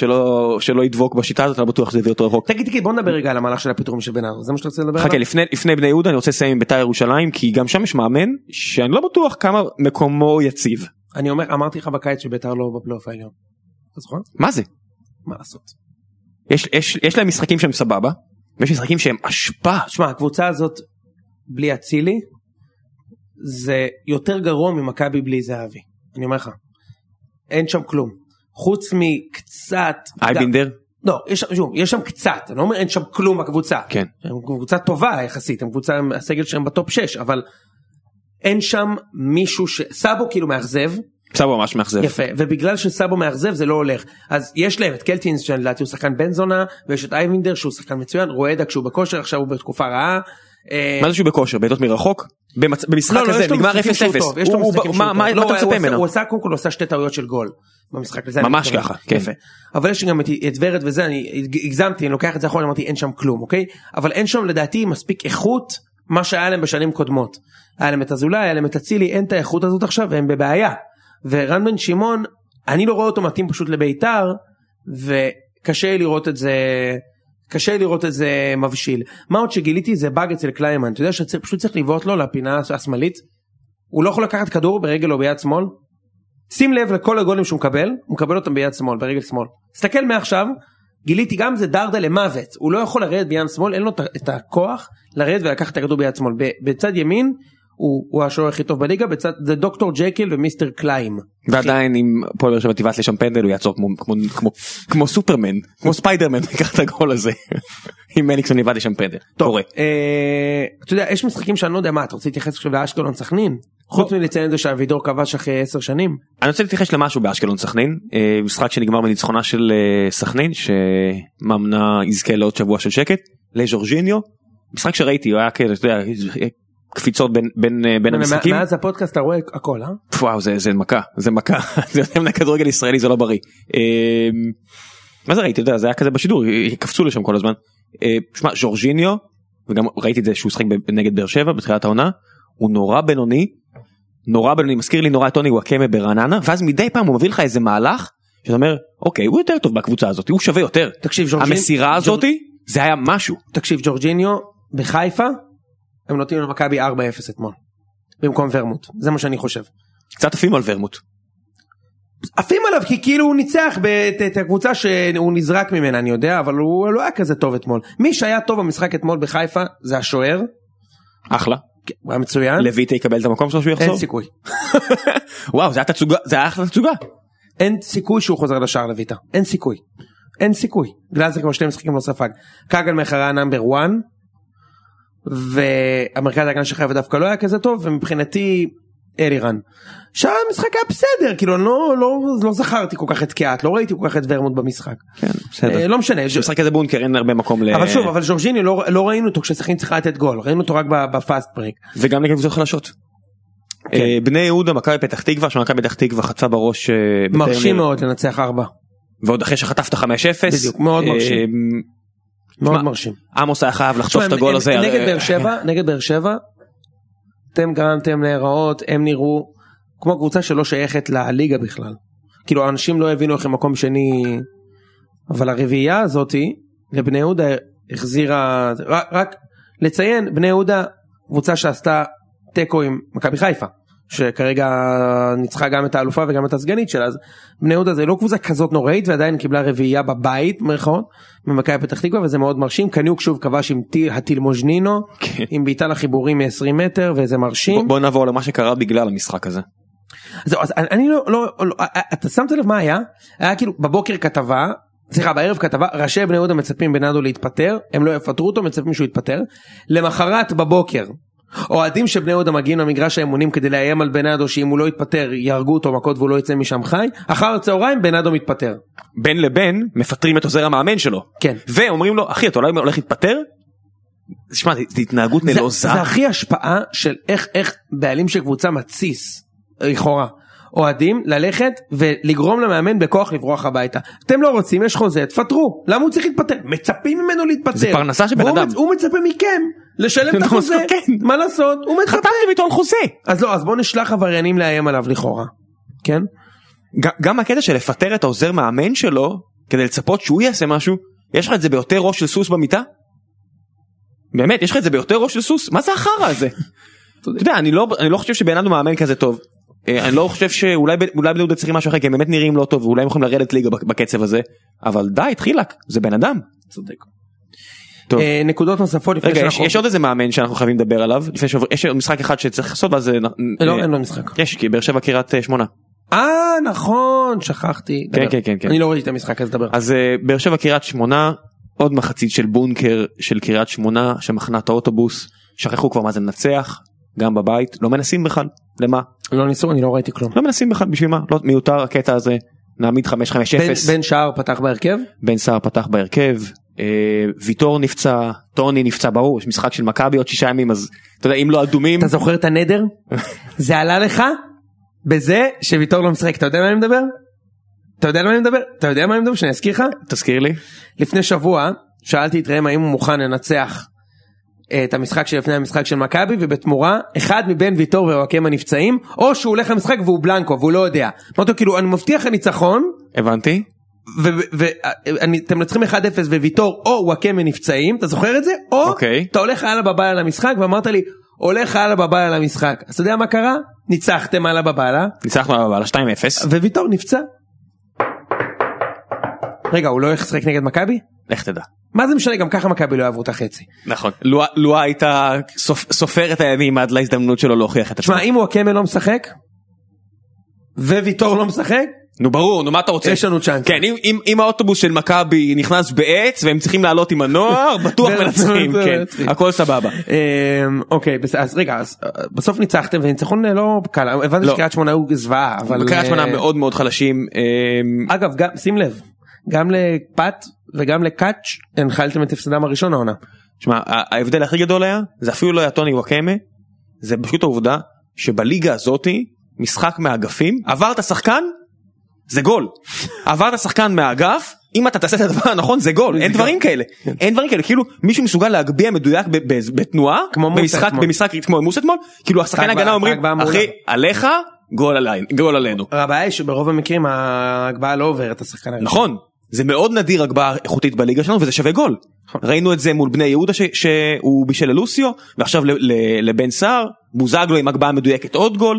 שלא ידבוק בשיטה הזאת, אני בטוח שזה יביא אותו רחוק. תגיד, תגיד, בוא נדבר רגע על המהלך של הפיטורים של בנאדו. זה מה שאתה רוצה לדבר עליו? חכה, לפני, לפני בני יהודה, אני רוצה לסיים עם בית"ר ירושלים, כי גם שם יש מאמן, שאני לא בטוח כמה מקומו יציב. אני אומר, אמרתי לך בקיץ שבית"ר לא בפלייאוף העליון. נכון? מה זה? מה לעשות? יש, יש, יש להם משחקים שהם סבבה, ויש משחקים שהם אשפה. שמה, הקבוצה הזאת, בלי הצילי, זה יותר גרוע ממכבי בלי זהבי. אני אומר לך, אין שם כלום. חוץ מקצת אייבינדר? לא, יש, יש שם קצת, אני לא אומר אין שם כלום בקבוצה. כן. הם קבוצה טובה יחסית, הם קבוצה, הסגל שהם בטופ שש, אבל אין שם מישהו ש... סאבו כאילו מאכזב. סאבו ממש מאכזב. יפה, ובגלל שסאבו מאכזב זה לא הולך. אז יש להם את קלטינס, שלדעתי הוא שחקן בן זונה, ויש את אייבינדר שהוא שחקן מצוין, רועדה כשהוא בכושר, עכשיו הוא בתקופה רעה. מה זה שהוא בכושר? בעיטות מרחוק? במשחק הזה נגמר אפס אפס. מה אתה מצפה ממנו? הוא עושה קודם כל, הוא עושה שתי טעויות של גול במשחק הזה. ממש ככה, יפה. אבל יש גם את ורד וזה, אני הגזמתי, אני לוקח את זה אחורה, אמרתי אין שם כלום, אוקיי? אבל אין שם לדעתי מספיק איכות מה שהיה להם בשנים קודמות. היה להם את הזולה, היה להם את הצילי, אין את האיכות הזאת עכשיו, והם בבעיה. ורן בן שמעון, אני לא רואה אותו מתאים פשוט לביתר, וקשה לראות את זה... קשה לראות איזה מבשיל. מה עוד שגיליתי זה באג אצל קליימן, אתה יודע שפשוט צריך לבעוט לו לפינה השמאלית, הוא לא יכול לקחת כדור ברגל או ביד שמאל, שים לב לכל הגולים שהוא מקבל, הוא מקבל אותם ביד שמאל, ברגל שמאל, תסתכל מעכשיו, גיליתי גם זה דרדה למוות, הוא לא יכול לרדת ביד שמאל, אין לו את הכוח לרדת ולקחת את הכדור ביד שמאל, בצד ימין, הוא, הוא השוער הכי טוב בליגה, בצד, זה דוקטור ג'קיל ומיסטר קליים. ועדיין אם פולר שבא תיבס לשם פנדל, הוא יעצור כמו, כמו, כמו, כמו סופרמן, כמו ספיידרמן, לקח את הגול הזה. אם מליקסון יבד לשם פנדל. טוב, אה, אתה יודע, יש משחקים שאני לא יודע מה, אתה רוצה להתייחס עכשיו לאשקלון סכנין? חוץ מלציין את זה שהווידור כבש אחרי עשר שנים. אני רוצה להתייחס למשהו באשקלון סכנין, משחק שנגמר בניצחונה של סכנין, שממנה יזכה לעוד שבוע של שקט, לז'ורג'יניו. משחק שראיתי, הוא היה כאלה, אתה יודע, קפיצות בין, בין, בין המשחקים. מאז הפודקאסט אתה רואה הכל, אה? וואו, זה, זה מכה, זה מכה. זה מנה כדורגל ישראלי, זה לא בריא. מה זה ראיתי? זה היה כזה בשידור, קפצו לשם כל הזמן. שמה, ז'ורג'יניו, וגם ראיתי את זה שהוא שחק נגד באר שבע, בתחילת העונה, הוא נורא בינוני, נורא בינוני, מזכיר לי נורא את טוני וואקמה ברעננה, ואז מדי פעם הוא מביא לך איזה מהלך, שאתה אומר, אוקיי, הוא יותר טוב בקבוצה הזאת, הוא שווה יותר. תקשיב, ז'ורג'יניו, המסירה הזאת, זה היה משהו. תקשיב, ז'ורג'יניו, בחיפה, הם נותנים למכבי ארבע אפס אתמול, במקום ורמוט, זה מה שאני חושב. קצת עפים על ורמוט. עפים עליו, כי כאילו הוא ניצח את הקבוצה שהוא נזרק ממנה, אני יודע, אבל הוא לא היה כזה טוב אתמול. מי שהיה טוב במשחק אתמול בחיפה, זה השוער. אחלה. הוא היה מצוין. לויטה יקבל את המקום שלו שהוא יחזור? אין סיכוי. וואו, זה היה תצוגה, זה היה אחלה תצוגה. אין סיכוי שהוא חוזר לשער לויטה, אין סיכוי. אין סיכוי. גלאזר כבר שני משחקים לא ספג. קגל מחרה נאמבר אחת. והמרכז ההגנה שלך ודווקא לא היה כזה טוב, ומבחינתי אלירן שהמשחק היה בסדר, כאילו לא, לא, לא זכרתי כל כך את קהת, לא ראיתי כל כך את ורמוט במשחק. כן, בסדר. אה, לא משנה. המשחק הזה בונקר, אין הרבה מקום ל... אבל שוב, אבל ז'ורג'יני לא, לא ראינו אותו כשסכין צריכה לתת גול, ראינו אותו רק בפאסט ברייק. וגם נגד קבוצות חלשות. כן. אה, בני יהודה, מכבי פתח תקווה, שמכבי פתח תקווה חטפה בראש... מרשים מאוד לנצח ארבע. ועוד אחרי שחטפת חמש אפס. בדיוק, מאוד מרשים. מאוד מרשים. עמוס היה חייב לחשוב את הגול הזה. נגד באר שבע, נגד באר שבע, אתם גרמתם להיראות, הם נראו כמו קבוצה שלא שייכת לליגה בכלל. כאילו, אנשים לא הבינו לכם מקום שני, אבל הרביעייה הזאת, לבני יהודה החזירה, רק לציין, בני יהודה, קבוצה שעשתה טקו עם מכבי חיפה, שכרגע ניצחה גם את האלופה וגם את הסגנית שלה, אז בני יהודה זה לא קבוצה כזאת נוראית, ועדיין קיבלה רביעייה בבית, מרחון, ממכבי פתח תקווה, וזה מאוד מרשים, קניוק שוב כבש עם הטילמוז'נינו, עם בעיטה לחיבורים מ-עשרים מטר, וזה מרשים. בוא נעבור למה שקרה בגלל המשחק הזה. זהו, אז אני לא, לא, לא, אתה שמת לב מה היה? היה כאילו בבוקר כתבה, סליחה, בערב כתבה, ראשי בני יהודה מצפים בנאדו להתפטר, הם לא יפטרו אותו, מצפים שהוא יתפטר, למחרת בבוקר, אוהדים שבני יהודה מגיעים למגרש האימונים כדי לאיים על בנאדו שאם הוא לא יתפטר יהרגו אותו מכות והוא לא יצא משם חי, אחר הצהריים בנאדו מתפטר. בין לבין מפטרים את עוזר המאמן שלו. כן. ואומרים לו, אחי, אתה אולי הולך להתפטר? תשמע, זה התנהגות נלוזה. זה הכי השפעה של איך, איך בעלים של קבוצה מציס, לכאורה, אוהדים ללכת ולגרום למאמן בכוח לברוח הביתה. אתם לא רוצים, יש חוזה, תפטרו. למה הוא צריך להתפטר? מצפים ממנו להתפטר. זה פרנסה של בן אדם. הוא מצפה מכם לשלם את החוזה. מה לעשות? הוא מצפה. חתמתם איתו על חוזה. אז לא, אז בואו נשלח עבריינים לאיים עליו לכאורה. כן? גם הקטע של לפטר את העוזר מאמן שלו, כדי לצפות שהוא יעשה משהו, יש לך את זה ביותר ראש של סוס במיטה? באמת, יש לך את זה ביותר ראש של סוס? מה זה החרא הזה? אתה יודע, אני לא, אני לא חושב שבעינינו מאמן כזה טוב. אני לא חושב שאולי בני יהודה צריכים משהו אחר, כי הם באמת נראים לא טוב, ואולי הם יכולים לרדת ליגה בקצב הזה, אבל די, תחילק, זה בן אדם. צודק. נקודות נוספות. רגע, יש עוד איזה מאמן שאנחנו חייבים לדבר עליו, יש משחק אחד שצריך לעשות, ואז... לא, אין לו משחק. יש, כי באר שבע קריית שמונה. אה, נכון, שכחתי. כן, כן, כן. אני לא ראיתי את המשחק, אז דבר. אז באר שבע קריית שמונה, עוד מחצית של בונקר של קריית שמונה, שמכנה את האוטובוס, שכחו כבר מה זה נצח. גם בבית, לא מנסים בכלל, למה? לא ניסו, אני לא ראיתי כלום. לא מנסים בכלל, בשביל מה? לא מיותר הקטע הזה, נעמיד חמש חמש אפס. בן שער פתח בהרכב? בן שער פתח בהרכב, ויטור נפצע, טוני נפצע ברור, יש משחק של מכבי עוד שישה ימים, אז אתה יודע, אם לא אדומים... אתה זוכר את הנדר? זה עלה לך? בזה שוויטור לא משחק, אתה יודע מה אני מדבר? אתה יודע מה אני מדבר? אתה יודע מה אני מדבר? שאני אזכיר לך? תזכיר לי. לפני שבוע, שאלתי את ראם האם הוא מוכן לנצח את המשחק שלפני המשחק של מכבי, ובתמורה, אחד מבין ויטור ורוקם הנפצעים, או שהוא הולך למשחק והוא בלנקו, והוא לא יודע. אמרתי לו, כאילו, אני מבטיח הניצחון. הבנתי. ואתם נצחים אחד אפס וויטור, או ווקם הנפצעים, אתה זוכר את זה? או אתה הולך הלאה בבעלה למשחק, ואמרת לי, הולך הלאה בבעלה למשחק. אז אתה יודע מה קרה? ניצחתם הלאה בבעלה. ניצחתם הלאה בבעלה, שתיים אפס. וויטור נפצע. רגע, הוא לא הולך לשחק נגד מכבי? לך תדע. מה זה משנה? גם ככה מכבי לא יעברו את החצי. נכון. לואה הייתה סופרת הימים עד להזדמנות שלו להוכיח את עצמו. תשמע, אם הוא הקמל לא משחק, וויטור לא משחק, נו ברור, נו מה אתה רוצה? יש לנו צ'אנס. כן, אם האוטובוס של מכבי נכנס בעץ, והם צריכים לעלות עם הנוער, בטוח מנצחים, כן. הכל סבבה. אוקיי, אז רגע, בסוף ניצחתם, וניצחון לא קל. הבנתי שקריית שמונה הוא זוועה, אבל... קריית שמונה מאוד מאוד חלשים. אגב, שים לב, גם לפת וגם לקאץ' הנחלתם את הפסדם הראשון העונה. תשמע, ההבדל הכי גדול היה, זה אפילו לא היה טוני ווקמה, זה פשוט העובדה שבליגה הזאת, משחק מהאגפים, עברת שחקן, זה גול. עברת שחקן מהאגף, אם אתה תעשה את הדבר הנכון, זה גול. אין דברים כאלה. אין דברים כאלה. כאילו, מישהו מסוגל להגביע מדויק בתנועה, במשחק כמו מוסת מול, כאילו השחקן הגנה אומרים, אחי, עליך, גול עלינו. רבעי שברוב המקרים ההגבהה לא עוברת השחקן הראשון. נכון. זה מאוד נדיר הגבהה איכותית בליגה שלנו, וזה שווה גול. ראינו את זה מול בני יהודה שהוא בישל ללוסיו, ועכשיו לבן סער, בוזגלו עם הגבהה מדויקת עוד גול.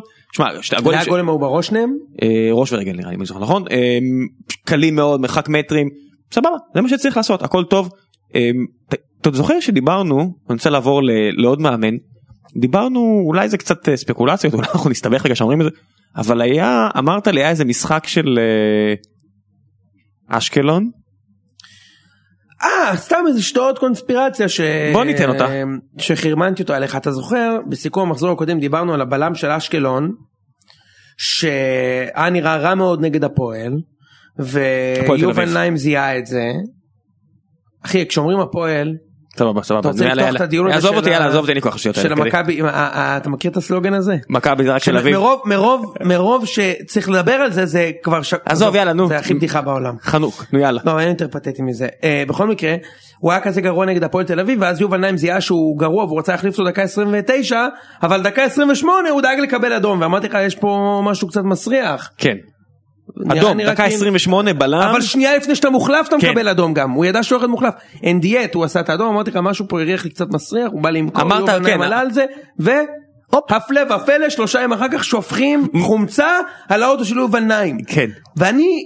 היה גול מהו בראש נהם? ראש ורגל נראה לי, נכון? קלים מאוד, מרחק מטרים, סבבה, זה מה שצריך לעשות, הכל טוב. אתה זוכר שדיברנו, אני רוצה לעבור לעוד מאמן, דיברנו, אולי זה קצת ספקולציות, אולי אנחנו נסתבך רגע שאומרים את זה, אבל היה, אמרת לי, היה איזה משחק של אשקלון? אה, סתם איזה שטויות קונספירציה ש... בוא ניתן אותה. שחרמנתי אותו עליך, אתה זוכר? בסיכום המחזור הקודם דיברנו על הבלם של אשקלון, שהיה נראה רע מאוד נגד הפועל, ויובן ליים זיהה את זה. אחי, כשאומרים הפועל, סבבה, סבבה. עזוב אותי, יאללה, עזוב אותי, אין לי כוח לשיות האלה. של המכבי, אתה מכיר את הסלוגן הזה? מכבי זה רק של אביב. מרוב שצריך לדבר על זה, זה כבר... עזוב, יאללה, נו. זה הכי בדיחה בעולם. חנוק, נו יאללה. לא, אין יותר פתטי מזה. בכל מקרה, הוא היה כזה גרוע נגד הפועל תל אביב, ואז יובל נעים זיהה שהוא גרוע, והוא רצה להחליף אותו דקה עשרים ותשע, אבל דקה עשרים ושמונה הוא דאג לקבל אדום, ואמרתי לך, יש פה משהו קצת מסריח. כן. אדום, דקה עשרים ושמונה בלם. אבל שנייה לפני שאתה מוחלף, אתה מקבל אדום גם. הוא ידע שהוא אחד מוחלף. אין דיאט, הוא עשה את האדום, אמרתי לך, משהו פה יריח לי קצת מסריח, הוא בא למכור, אמרת, כן. על זה, ו... הפלא והפלא, שלושה ימים אחר כך שופכים חומצה על האוטו של יובל נעים. כן. ואני,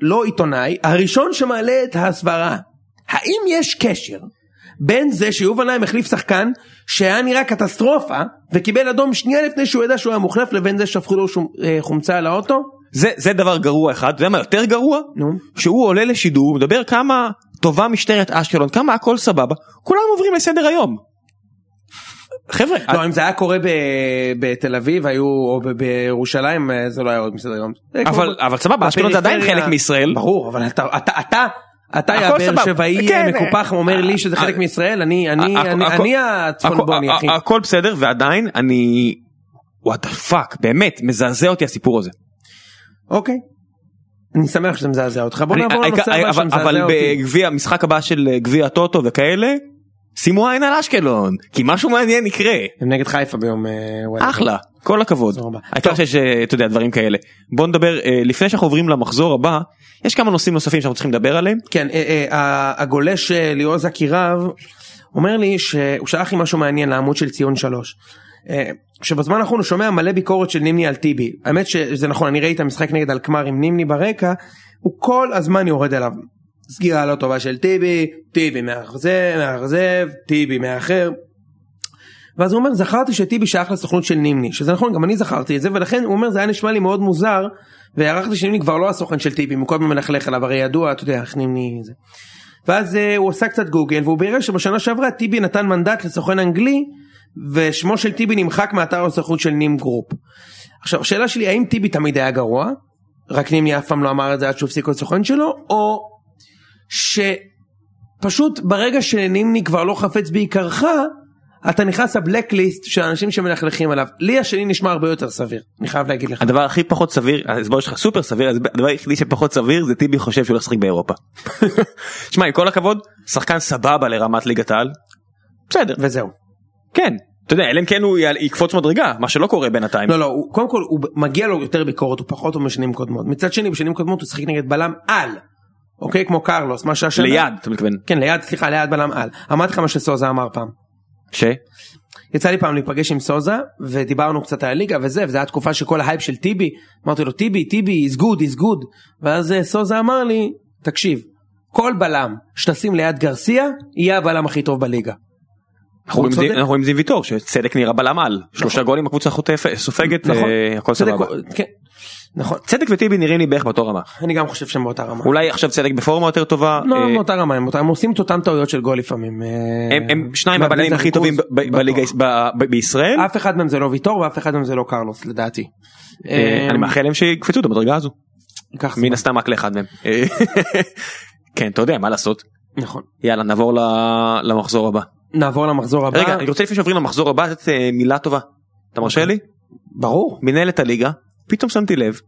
לא עיתונאי, הראשון שמעלה את הסברה. האם יש קשר בין זה שיובל נעים החליף שחקן שהיה נראה קטסטרופה וקיבל אדום שנייה לפני שהוא ידע שהוא היה מוחלף, לבין זה שפכו לו חומצה על האוטו? זה, זה דבר גרוע אחד. זה מה יותר גרוע? נו. שהוא עולה לשידור, מדבר כמה טובה משטרת אשקלון, כמה הכל סבבה, כולם עוברים לסדר היום. חבר'ה. לא, אם זה היה קורה בתל אביב, היו, או בירושלים, זה לא היה עוד מסדר היום. אבל סבבה, אשקלון זה עדיין חלק מישראל. ברור, אבל אתה, אתה, אתה, אתה יאבר שבעי מקופח אומר לי שזה חלק מישראל, אני הצפונבוני, אחי. הכל בסדר, ועדיין אני, what the fuck, באמת, מזעזע אותי הסיפור הזה. אוקיי, אני שמח שזה מזעזע אותך, בוא נעבור לנושא הבא שמזעזע אותי. אבל במשחק הבא של גביע הטוטו וכאלה, שימו עין על אשקלון, כי משהו מעניין יקרה. הם נגד חיפה ביום... אחלה, כל הכבוד. העיקר שיש, אתה יודע, דברים כאלה. בוא נדבר, לפני שאנחנו עוברים למחזור הבא, יש כמה נושאים נוספים שאנחנו צריכים לדבר עליהם. כן, הגולש ליאור זכירב, אומר לי שהוא שלח לי משהו מעניין לעמוד של ציון שלוש. שבזמן האחרון הוא שומע מלא ביקורת של נימני על טיבי. האמת שזה נכון, אני ראיתי את המשחק נגד אלקמר עם נימני ברקע, הוא כל הזמן יורד אליו. סגירה לא טובה של טיבי, טיבי מאכזב, מאכזב, טיבי מאחר. ואז הוא אומר, זכרתי שטיבי שייך לסוכנות של נימני, שזה נכון, גם אני זכרתי את זה, ולכן הוא אומר, זה היה נשמע לי מאוד מוזר, והערכתי שנימני כבר לא הסוכן של טיבי, הוא כל הזמן מלכלך עליו, הרי ידוע, אתה יודע, איך נימני זה. ואז הוא עושה קצת גוגל, והוא בירר שבשנה שעברה טיבי נתן מנדט לסוכן אנגלי, ושמו של טיבי נמחק מאתר הסוכנות של נים גרופ. עכשיו, השאלה שלי, האם טיבי תמיד היה גרוע? רק נימני אף פעם לא אמר את זה עד שהפסיק את הסוכן שלו, או שפשוט ברגע שנימני כבר לא חפץ בעיקרך, אתה נכנס לבלקליסט של האנשים שמלכלכים עליו. לי השני נשמע הרבה יותר סביר, אני חייב להגיד לך. הדבר הכי פחות סביר, הסבור שלך סופר סביר, הדבר הכי שפחות סביר זה טיבי חושב שהוא לא שחק באירופה. שמע, עם כל הכבוד, שחקן סבבה לרמת ליגת העל. בסדר. וזהו. כן, אתה יודע, אלם כן הוא יקפוץ מדרגה, מה שלא קורה בינתיים. לא, לא, הוא, קודם כל הוא מגיע לו יותר ביקורת, הוא פחות או משנים קודמות. מצד שני, בשנים קודמות הוא שחק נגד בלם על. אוקיי, כמו קרלוס, מה שהשנה... ליד, אתה מתכוון. כן, ליד, סליחה, ליד בלם על. אמרתי לך מה שסוזה אמר פעם. ש? יצא לי פעם להיפגש עם סוזה, ודיברנו קצת על הליגה וזה, וזה היה תקופה שכל ההייפ של טיבי, אמרתי לו, טיבי, טיבי, is good, is good. ואז סוזה אמר לי, תקשיב, כל בלם שתשים ליד גרסיה, יהיה הבלם הכי טוב בליגה. אנחנו רואים זה עם ויתור, שצדק נראה בלם על, שלושה גולים, הקבוצה סופגת, הכל סבבה. נכון. צדק וטיבי נראים לי בערך באותה רמה. אני גם חושב שהם באותה רמה. אולי עכשיו צדק בפורמה יותר טובה. לא, באותה רמה, הם עושים את אותם טעויות של גול לפעמים. הם שניים הבלמים הכי טובים בישראל. אף אחד מהם זה לא ויתור, ואף אחד מהם זה לא קרלוס, לדעתי. אני מאחל להם שיקפצו את המדרגה הזו. מן הסתם רק לאחד מהם. כן, אתה יודע, מה לעשות? נכון. יאללה, נעבור למחזור הבא. נעבור למחזור הבא. רגע, אני רוצה לפני שעוברים למחזור הבא, זאת מילה טובה. אתה מרשה לי? ברור. מנהלת הליגה, פתאום שמתי לב,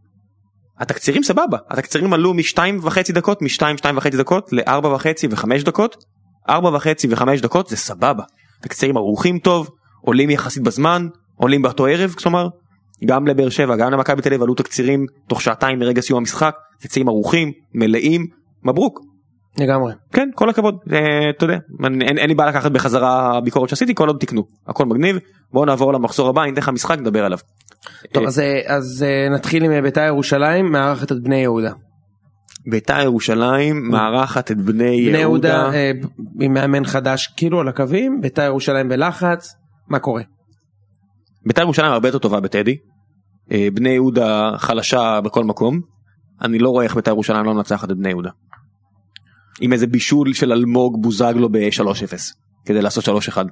התקצירים סבבה, התקצירים עלו משתיים וחצי דקות, משתיים, שתיים וחצי דקות, לארבע וחצי וחמש דקות, ארבע וחצי וחמש דקות, זה סבבה. תקצירים ערוכים טוב, עולים יחסית בזמן, עולים באותו ערב, כלומר, גם לבאר שבע, גם למכבי תל אביב, עלו תקצירים תוך שעתיים מרגע סיום המשחק, תקצירים ערוכים, מלאים, מברוק. לגמרי. כן, כל הכבוד, אתה יודע, אין לי בעיה לקחת בחזרה ביקורת שעשיתי, כל עוד תקנו, הכל מגניב, בואו נעבור למחזור הבא, נדחה משחק, נדבר עליו. טוב, אז נתחיל עם בית"ר ירושלים, מארחת את בני יהודה. בית"ר ירושלים, מארחת את בני יהודה. בני יהודה, עם מאמן חדש, כאילו על הקווים, בית"ר ירושלים בלחץ, מה קורה? בית"ר ירושלים הרבה יותר טובה בטדי, בני יהודה חלשה בכל מקום, אני לא רואה איך בית"ר ירושלים לא מנצחת את בני יהודה. עם איזה בישול של אלמוג בוזגלו ב-שלוש אפס, כדי לעשות שלוש אחד.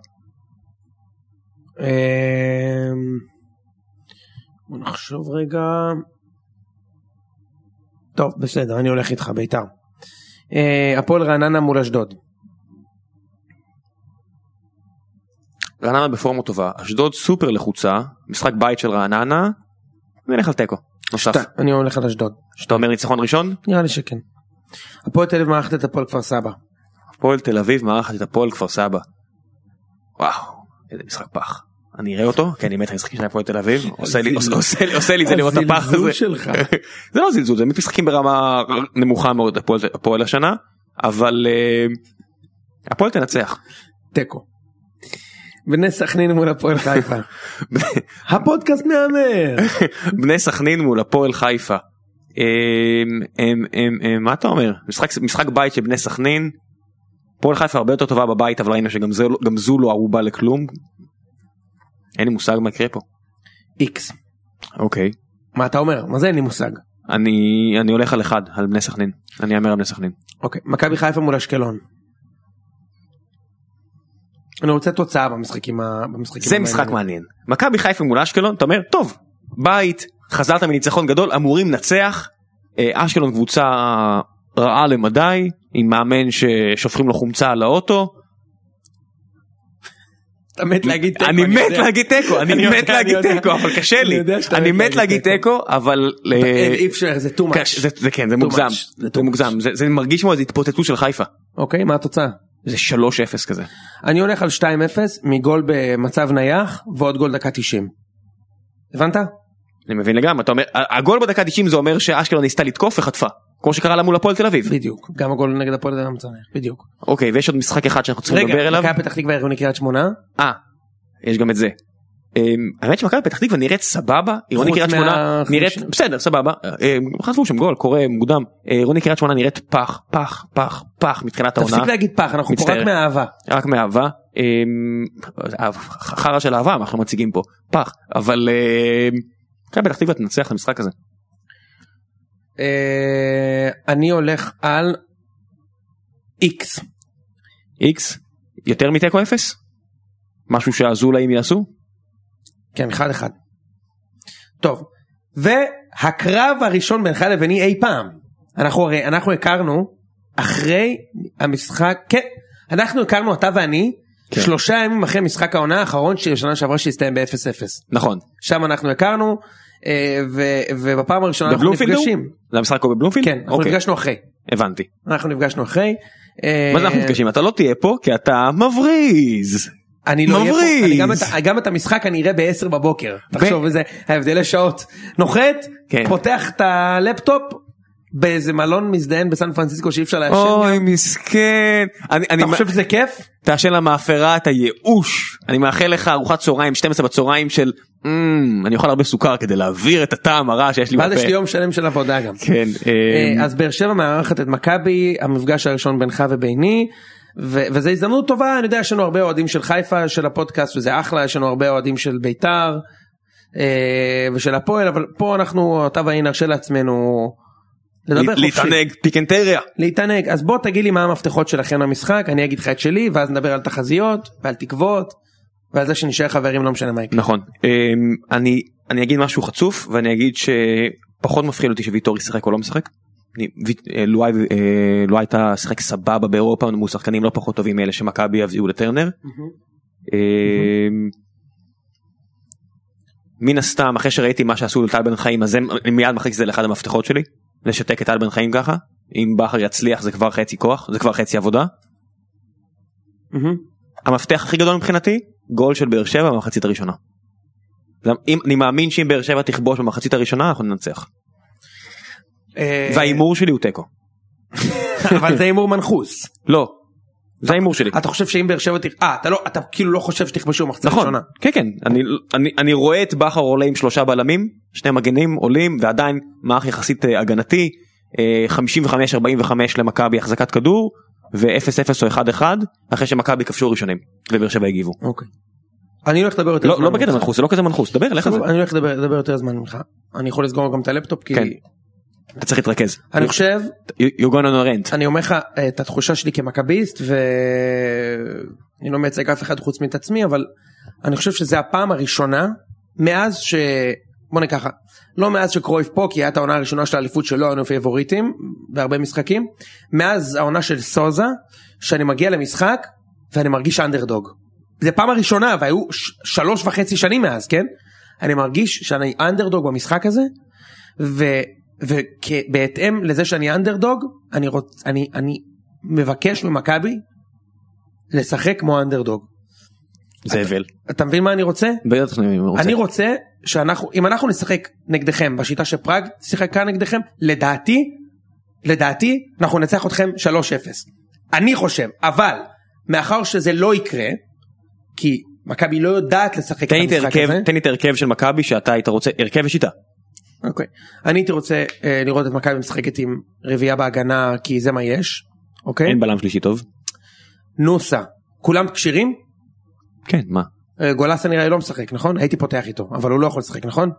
בוא נחשוב רגע. טוב, בסדר, אני הולך איתך ביתר. הפועל רעננה מול אשדוד. רעננה בפורמה טובה, אשדוד סופר לחוצה, משחק בית של רעננה, ונלך על תיקו. אני הולך על אשדוד. שאתה אומר ניצחון ראשון? נראה לי שכן. הפועל תל אביב מערכת את הפועל כפר סבא. הפועל תל אביב מערכת את הפועל כפר סבא. וואו, איזה משחק פח. אני אראה אותו, כי אני מת המשחקים של הפועל תל אביב, עושה לי זה לראות הפח הזה. הזלזול שלך. זה לא זלזול, זה משחקים ברמה נמוכה מאוד הפועל השנה, אבל הפועל תנצח. תיקו. בני סכנין מול הפועל חיפה. הפודקאסט מאמר. בני סכנין מול הפועל חיפה. מה אתה אומר? משחק בית של בני סכנין, הפועל חיפה הרבה יותר טובה בבית, אבל ראינו שגם זו לא ערובה לכלום. אין לי מושג מה יקרה פה. איקס. אוקיי. מה אתה אומר? מה זה אין לי מושג? אני הולך על אחד, על בני סכנין. אני אמר על בני סכנין. אוקיי. מכבי חיפה מול אשקלון. אני רוצה תוצאה במשחקים, במשחקים זה משחק מעניין. מכבי חיפה מול אשקלון, אתה אומר, טוב, בית, חזרת מניצחון גדול, אמורים נצח, אשקלון קבוצה רעה למדי, עם מאמן ששופכים לו חומצה על האוטו, אתה מת להגיד תיקו. אני מת להגיד תיקו, אני מת להגיד תיקו, אבל קשה לי. אני מת להגיד תיקו, אבל... אי אפשר, זה too much. זה כן, זה מוגזם. זה מוגזם. זה מרגיש מאוד, זה התפוצצות של חיפה. אוקיי, מה התוצאה? זה שלוש אפס כזה. אני הולך על שתיים אפס, מגול במצב נייח, ועוד גול דקה תשעים. הבנת? אני מבין לגמרי. הגול בדקה תשעים זה אומר שאשקלון ניסתה לתקוף וחטפה. כמו שקרה לה מול הפועל תל אביב. בדיוק. גם הגול נגד הפועל תל אביב מצנע. בדיוק. אוקיי, ויש עוד משחק אחד שאנחנו צריכים לדבר אליו. רגע, מכבי פתח תקווה עירוני קריית שמונה. אה, יש גם את זה. האמת שמכבי פתח תקווה נראית סבבה, עירוני קריית שמונה נראית, בסדר, סבבה. חטפו שם גול, קורה מוקדם. עירוני קריית שמונה נראית פח, פח, פח, פח, מתחילת העונה. תפסיק להגיד פח, אנחנו פה רק מאהבה. רק מאהבה. חרא של אהבה, אנחנו מציגים פה. פח. אבל מכבי פתח תקווה תנצח את המשחק הזה. אני הולך על איקס. איקס? יותר מתיקו אפס? משהו שהזולאים יעשו? כן, אחד אחד. טוב, והקרב הראשון בינך לביני אי פעם. אנחנו הרי, אנחנו הכרנו אחרי המשחק, כן, אנחנו הכרנו אתה ואני, כן. שלושה ימים אחרי משחק העונה האחרון של שנה שעברה שהסתיים ב-אפס אפס. נכון. שם אנחנו הכרנו, ובפעם הראשונה אנחנו נפגשים. זה המשחק הוא בבלומפילד? כן, אנחנו נפגשנו אחרי. הבנתי. אנחנו נפגשנו אחרי. מה זה אנחנו נפגשים? אתה לא תהיה פה כי אתה מבריז. אני לא אהיה פה. גם את המשחק אני אראה ב-עשר בבוקר. תחשוב איזה ההבדלי שעות. נוחת, פותח את הלפטופ, באיזה מלון מזדהן בסן פרנסיסקו שאי אפשר להשן. אוי מסכן. אתה חושב שזה כיף? תעשן למאפרה את הייאוש. אני מאחל לך ארוחת צהריים, שתים עשרה בצהריים של אני אוכל הרבה סוכר כדי להעביר את הטעם הרע שיש לי בפה. ועד יש לי יום שלם של עבודה גם. כן. אז באר שבע מארחת את מכבי, המפגש הראשון בינך וביני, וזו הזדמנות טובה. אני יודע, יש לנו הרבה אוהדים של חיפה, של הפודקאסט, וזה אחלה, יש לנו הרבה אוהדים של ביתר ושל הפועל, אבל פה אנחנו, אתה ואני נרשה לעצמנו להתענג, פיקנטריה. להתענג, אז בוא תגיד לי מה המפתחות שלכם למשחק, אני אגיד לך את שלי, ואז נדבר על תחזיות, ועל תקוות, ועל זה שנשאר חברים, לא משנה מה יקרה. נכון, אני, אני אגיד משהו חצוף, ואני אגיד שפחות מפחיד אותי שוויטור ישחק או לא משחק, לואי, לואי הייתה שחק סבבה באירופה, מול שחקנים לא פחות טובים מאלה שמכבי הביאו לטרנר, מן הסתם, אחרי שראיתי מה שעשו לטל בן חיים, אז אני מיד מחליק זה לאחד המפתחות שלי. לשתק את אל בן חיים ככה, אם בחר יצליח זה כבר חצי כוח, זה כבר חצי עבודה. המפתח הכי גדול מבחינתי, גול של באר שבע במחצית הראשונה. אני מאמין שאם באר שבע תכבוש במחצית הראשונה, אנחנו ננצח. והאימור שלי הוא תיקו. אבל זה אימור מנחוס. לא, זה האימור שלי. אתה חושב שאם באר שבע תכבוש, אתה כאילו לא חושב שתכבשו במחצית הראשונה. נכון, כן כן, אני רואה את בחר עולה עם שלושה בלמים, שני מגנים עולים, ועדיין מערך יחסית הגנתי, חמישים וחמש ארבעים וחמש למכבי החזקת כדור, ו-אפס אפס או אחד אחד, אחרי שמכבי כבשו ראשונים, ובאר שבע הגיבו. אוקיי. אני הולך לדבר יותר זמן. לא בקטע מנחוס, זה לא כזה מנחוס, דבר, לך על זה. אני הולך לדבר יותר זמן ממך. אני יכול לסגור גם את הלפטופ, כי... כן, אתה צריך להתרכז. אני חושב... You're going on a rant. אני אומר לך את התחושה שלי כמכביסט, ואני לא מייצג אף אחד חוץ מאת עצמי, אבל אני חושב שזה הפעם הראשונה, מאז ש... בוא נקחה, לא מאז שקרויף פה, כי הייתה העונה הראשונה של האליפות שלו, היינו פייבוריטים, בהרבה משחקים, מאז העונה של סוזה, שאני מגיע למשחק, ואני מרגיש אנדרדוג. זה פעם הראשונה, והיו שלוש וחצי שנים מאז, כן? אני מרגיש שאני אנדרדוג במשחק הזה, ובהתאם לזה שאני אנדרדוג, אני רוצ, אני, אני מבקש ממכבי לשחק כמו אנדרדוג. זה אבל. אתה מבין מה אני רוצה? בטח אני רוצה. אני רוצה שאנחנו, אם אנחנו נשחק נגדכם, בשיטה שפראג שיחקה נגדכם, לדעתי, לדעתי, אנחנו נצח אתכם שלוש אפס. אני חושב, אבל, מאחר שזה לא יקרה, כי מכבי לא יודעת לשחק את המשחק הזה. תן לי את הרכב של מכבי שאתה היית רוצה, הרכב ושיטה. אוקיי. אני הייתי רוצה לראות את מכבי משחקת עם רביעה בהגנה, כי זה מה יש. אוקיי? אין בלם שלישי טוב. נוסה. כולם קשירים? כן, מה? גולסה נראה לא משחק, נכון? הייתי פותח איתו, אבל הוא לא יכול לשחק, נכון?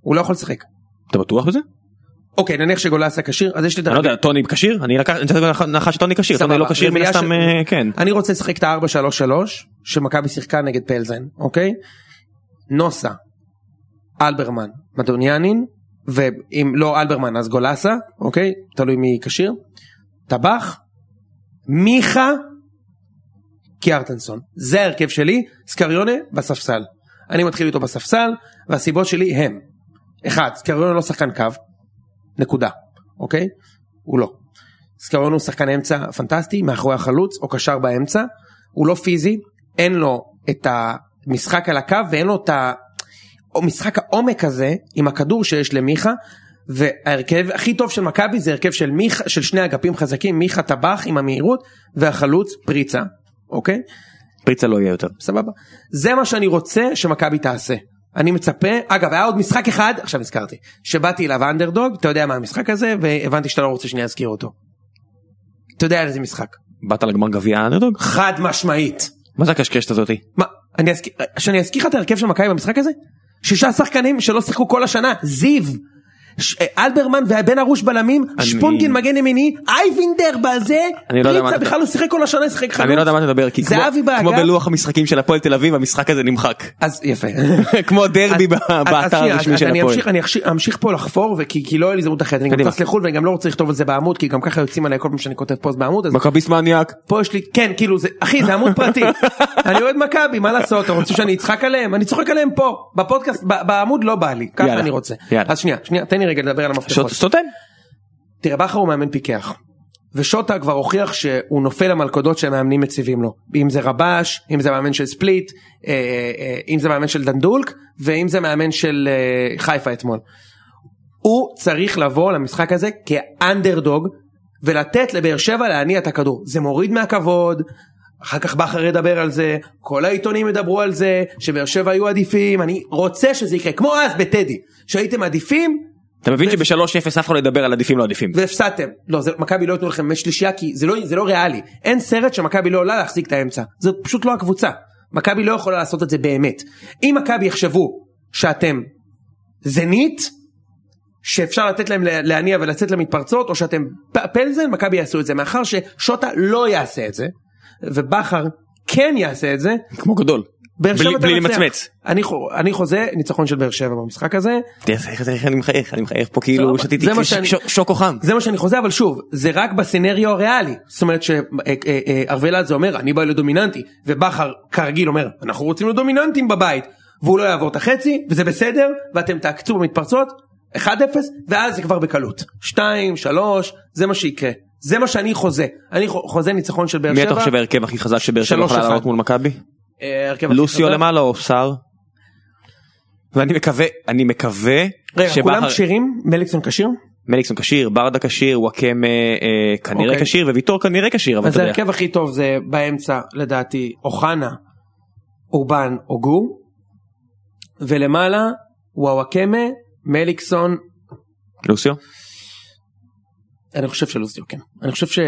הוא לא יכול לשחק. אתה בטוח בזה? אוקיי, נניח שגולסה קשיר, אז יש לי... אני לא יודע, טוני קשיר? אני נניח שטוני קשיר, טוני לא קשיר, מן הסתם, כן. אני רוצה לשחק את ה-ארבע שלוש שלוש, שמכבי שיחקה נגד פלזן, אוקיי? נוסה, אלברמן, מדוניאנין, ואם לא אלברמן, אז גולסה, אוקיי? תלוי מי קשיר. טבח, מיכה, קיארטנסון. זה ההרכב שלי, סקריונה בספסל. אני מתחיל איתו בספסל, והסיבות שלי הם, אחד, סקריונה לא שחקן קו, נקודה, אוקיי? הוא לא. סקריונה הוא שחקן אמצע פנטסטי, מאחורי החלוץ, או קשר באמצע, הוא לא פיזי, אין לו את המשחק על הקו, ואין לו את המשחק העומק הזה, עם הכדור שיש למיכה, וההרכב הכי טוב של מכבי, זה הרכב של, מיך, של שני אגפים חזקים, מיכה טבח עם המהירות, והחלוץ פריצה. אוקיי? פריצה לא יהיה יותר. סבבה. זה מה שאני רוצה שמכבי תעשה. אני מצפה, אגב, היה עוד משחק אחד, עכשיו הזכרתי, שבאתי אליו אנדרדוג, אתה יודע מה המשחק הזה, והבנתי שאתה לא רוצה שאני אזכיר אותו. אתה יודע איזה משחק. באת לגמר גביע אנדרדוג? חד משמעית. מה זה הקשקשת הזאתי? מה, אני אזכיר, שאני אזכיר את הרכב של מכבי במשחק הזה? שישה שחקנים שלא שיחקו כל השנה, זיו, אלברמן והבן ארוש בלמים, שפונגין מגן ימיני, אייבינדר בזה, פריצה בכלל הוא שיחק כל השנה, שיחק חלוץ. אני לא יודע מה אתה מדבר, כי כמו בלוח המשחקים של הפועל תל אביב, המשחק הזה נמחק. אז יפה. כמו דרבי באתר הרשמי של הפועל. אני אמשיך פה לחפור, כי לא היה לי זמות אחרת, אני גם רוצה לחול, ואני גם לא רוצה לכתוב על זה בעמוד, כי גם ככה יוצאים עליי כל פעם שאני כותב פוסט בעמוד. מכביסט מניאק. פה יש לי, כן, כאילו, אחי, זה עמוד פרטי. אני אוהד מכבי, מה לעשות? אתה רוצה שאני אצחק עליהם? אני צוחק עליהם פה, בפודקאסט, בעמוד לא בא לי. ככה אני רוצה. אז שנייה, שנייה, תן לי רגע לדבר על המפתחות. סטוטן? תראה, בחר הוא מאמן פיקח, ושוטה כבר הוכיח שהוא נופל למלכודות שהמאמנים מציבים לו, אם זה רבש, אם זה מאמן של ספליט, אם זה מאמן של דנדולק, ואם זה מאמן של חיפה אתמול. הוא צריך לבוא למשחק הזה כאנדרדוג, ולתת לבאר שבע להניע את הכדור. זה מוריד מהכבוד, אחר כך בחר ידבר על זה, כל העיתונים ידברו על זה, שבאר שבע היו עדיפים, אני רוצה שזה יקרה, כמו אז בטדי, שהייתם עדיפים, אתה מבין שב-שלוש אפס אף אחד לדבר על עדיפים לא עדיפים. והפסעתם. לא, מכבי לא יתנו לכם משלישייה, כי זה לא ריאלי. אין סרט שמכבי לא עולה להחזיק את האמצע. זה פשוט לא הקבוצה. מכבי לא יכולה לעשות את זה באמת. אם מכבי יחשבו שאתם זנית, שאפשר לתת להם להניע ולצאת למתפרצות, או שאתם פלזן, מכבי יעשו את זה. מאחר ששוטה לא יעשה את זה, ובחר כן יעשה את זה. כמו גדול. בלי למצמץ. אני חוזה ניצחון של באר שבע במשחק הזה. אני מחייך, אני מחייך פה כאילו שתיתי שוקו חם. זה מה שאני חוזה, אבל שוב, זה רק בסנריו הריאלי. זאת אומרת שארוולד זה אומר, אני בא לדומיננטי, ובחר כרגיל אומר, אנחנו רוצים לדומיננטים בבית, והוא לא יעבור את החצי, וזה בסדר, ואתם תעקצו במתפרצות, אחד אפס, ואז זה כבר בקלות. שתיים, שלוש, זה מה שיקרה. זה מה שאני חוזה. אני חוזה ניצחון של באר שבע. מי אתה חושב ההרכב הכי חזק שבאר שבע יכולה לעלות מול מכבי? לוסיו למעלה או שר, ואני מקווה, אני מקווה כולם קשירים, מליקסון קשיר? מליקסון קשיר, ברדה קשיר, וואקם כנראה קשיר, וויתור כנראה קשיר. אז הרכב הכי טוב זה באמצע לדעתי אוחנה, אורבן, אוגו, ולמעלה וואקם, מליקסון, לוסיו. אני חושב שלוסיו, כן. אני חושב ש...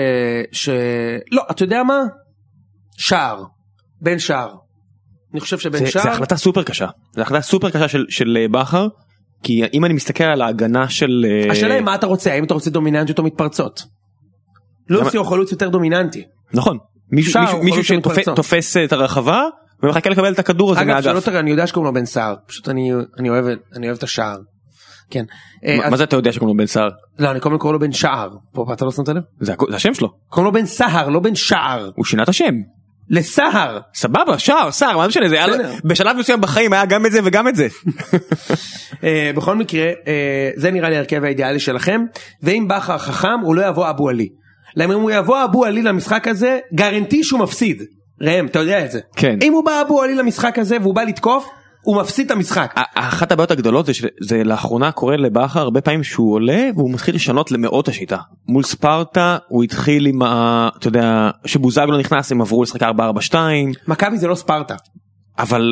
ש... לא, אתה יודע מה? שער בין שער. אני חושב שבין שער... זה החלטה סופר קשה. זה החלטה סופר קשה של, של בחר, כי אם אני מסתכל על ההגנה של... השאלה היא מה אתה רוצה, האם אתה רוצה דומיננטיות או מתפרצות? לוסי או חלוץ יותר דומיננטי. נכון. מישהו, מישהו, מישהו שתופס את הרחבה, ומחכה לקבל את הכדור הזה מהאגף. אגב, שאלות, אני יודע שקוראים לו בן שער. פשוט אני, אני אוהב, אני אוהב את השער. כן. מה, אז... מה זה אתה יודע שקוראים לו בן שער? לא, אני קוראים לו בן שער. פה, אתה לא שמת לב? זה, זה השם שלו. קוראים לו בן שער, לא בן שער. הוא שינה את השם. לסהר, סבבה, שער, סהר, מה משנה, זה היה בשלב מסוים בחיים, היה גם את זה וגם את זה. בכל מקרה, זה נראה לי הרכב האידיאלי שלכם, ואם בכר חכם, הוא לא יבוא אבו עלי. למה אם הוא יבוא אבו עלי למשחק הזה, גרנטי שהוא מפסיד. ראם, אתה יודע את זה. אם הוא בא אבו עלי למשחק הזה, והוא בא לתקוף, הוא מפסיד את המשחק. אחת הבעיות הגדולות זה לאחרונה קורה לבכר הרבה פעמים שהוא עולה והוא מתחיל לשנות למאות השיטה. מול ספרטה הוא התחיל עם ה... אתה יודע, שבוזגלו נכנס הם עברו לשחק ארבע ארבע שתיים. מכבי זה לא ספרטה. אבל...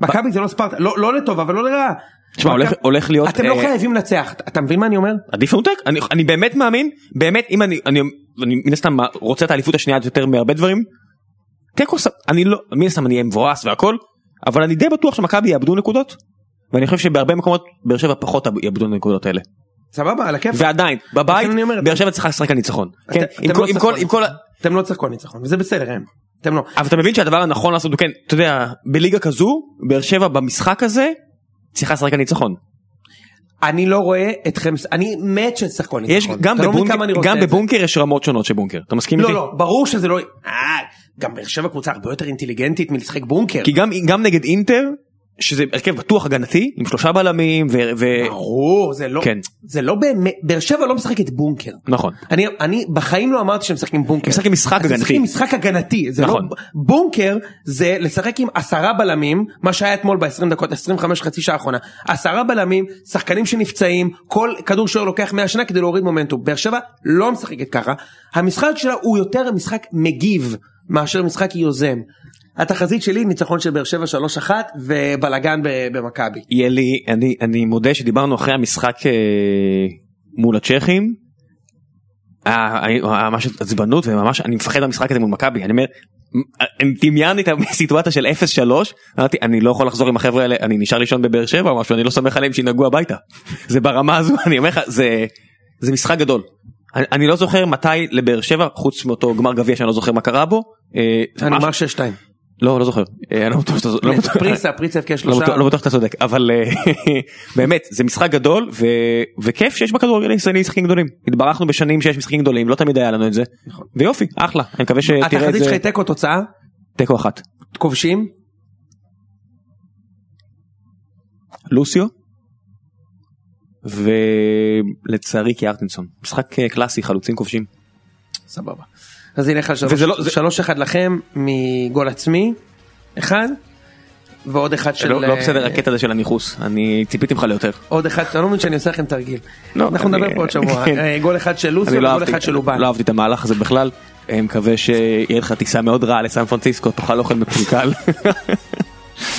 מכבי זה לא ספרטה. לא לטוב, אבל לא לרעה. תשמע, הולך להיות... אתם לא חייבים לנצח. אתה מבין מה אני אומר? עדיף לנותק. אני באמת מאמין. באמת, אם אני... אני מן הסתם רוצה את האליפות השנייה יותר מהרבה דברים. אני לא... מן הסתם אני מבואס והכל. אבל אני די בטוח שמכבי יאבדו נקודות, ואני חושב שבהרבה מקומות באר שבע פחות יאבדו נקודות האלה. סבבה, על הכיף. ועדיין, בבית, באר שבע צריכה לשחק הניצחון. אתם לא צריכים ניצחון, וזה בסדר, הם. אבל אתה מבין שהדבר הנכון לעשות, אתה יודע, בליגה כזו, באר שבע במשחק הזה, צריכה לשחק הניצחון. אני לא רואה אתכם, אני מת שצריך ניצחון. גם בבונקר יש רמות שונות של בונקר, אתה מסכים איתי? לא, לא, ברור שזה לא... גם באר שבע קבוצה הרבה יותר אינטליגנטית מלשחק בונקר. כי גם, גם נגד אינטר, שזה הרכב בטוח הגנתי, עם שלושה בלמים ו... ו... ברור, זה לא, כן. זה לא באמת, באר שבע לא משחקת בונקר. נכון. אני, אני בחיים לא אמרתי שהם משחקים בונקר. הם משחקים משחק הגנתי. הם משחקים משחק הגנתי. זה נכון. לא, בונקר זה לשחק עם עשרה בלמים, מה שהיה אתמול ב-עשרים דקות, עשרים וחמש חצי שעה האחרונה. עשרה בלמים, שחקנים שנפצעים, כל כדור שוער לוקח מאה שנה כדי להוריד מומנטום. באר שבע לא משחקת ככה. המשחק שלה הוא יותר משחק מגיב. מאשר משחק יוזם. התחזית שלי ניצחון של באר שבע שלוש אחת ובלגן במכבי. יהיה לי, אני, אני מודה שדיברנו אחרי המשחק מול הצ'כים, ממש עצבנות וממש אני מפחד במשחק הזה מול מכבי. אני אומר, דמיינתי את הסיטואציה של אפס שלוש, אמרתי, אני לא יכול לחזור עם החבר'ה האלה, אני נשאר לישון בבאר שבע או משהו, אני לא סומך עליהם שינהגו הביתה. זה ברמה הזו, אני אומר לך, זה, זה משחק גדול. אני לא זוכר מתי לבאר שבע, חוץ מאותו גמר גביע שאני לא זוכר מה קרה בו. אני אמר שש שתיים. לא, לא זוכר. פריצה, פריצה הפקיע שלושה. לא בטוח אתה צודק, אבל באמת, זה משחק גדול, וכיף שיש בכדורגל הישראלי משחקים גדולים. התברכנו בשנים שיש משחקים גדולים, לא תמיד היה לנו את זה. ויופי, אחלה. אני מקווה שתראה את זה. התחזית שלך תיקו תוצאה? תיקו אחת. כובשים? לוסיו? ולצערי כארטנסון משחק קלאסי חלוצים כובשים. סבבה, אז הנה שלוש אחד לכם מגול עצמי אחד ועוד אחד של לא בסדר הקטע הזה של הניחוס, אני ציפיתי ממך ליותר. עוד אחד, אני לא מבין שאני עושה לכם תרגיל, אנחנו נדבר פה עוד שבוע. גול אחד של לוסי וגול אחד של לובן. לא אהבתי את המהלך הזה בכלל, אני מקווה שיהיה לך טיסה מאוד רעה לסן פרנסיסקו, תאכל אוכל מקולקל.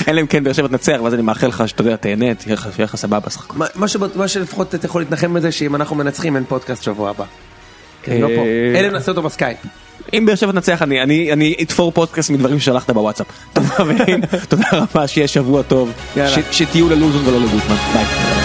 אלא אם כן באר שבע תנצח, ואז אני מאחל לך שאתה יודע, תהנה, תהיה לך סבבה שחק. מה שלפחות אתה יכול להתנחם מזה, שאם אנחנו מנצחים אין פודקאסט שבוע הבא. לא פה. אלא נעשה אותו בסקייפ. אם באר שבע תנצח, אני אתפור פודקאסט מדברים ששלחת בוואטסאפ. תודה רבה, שיהיה שבוע טוב, שתהיו ללוזון ולא לגוטמן. ביי.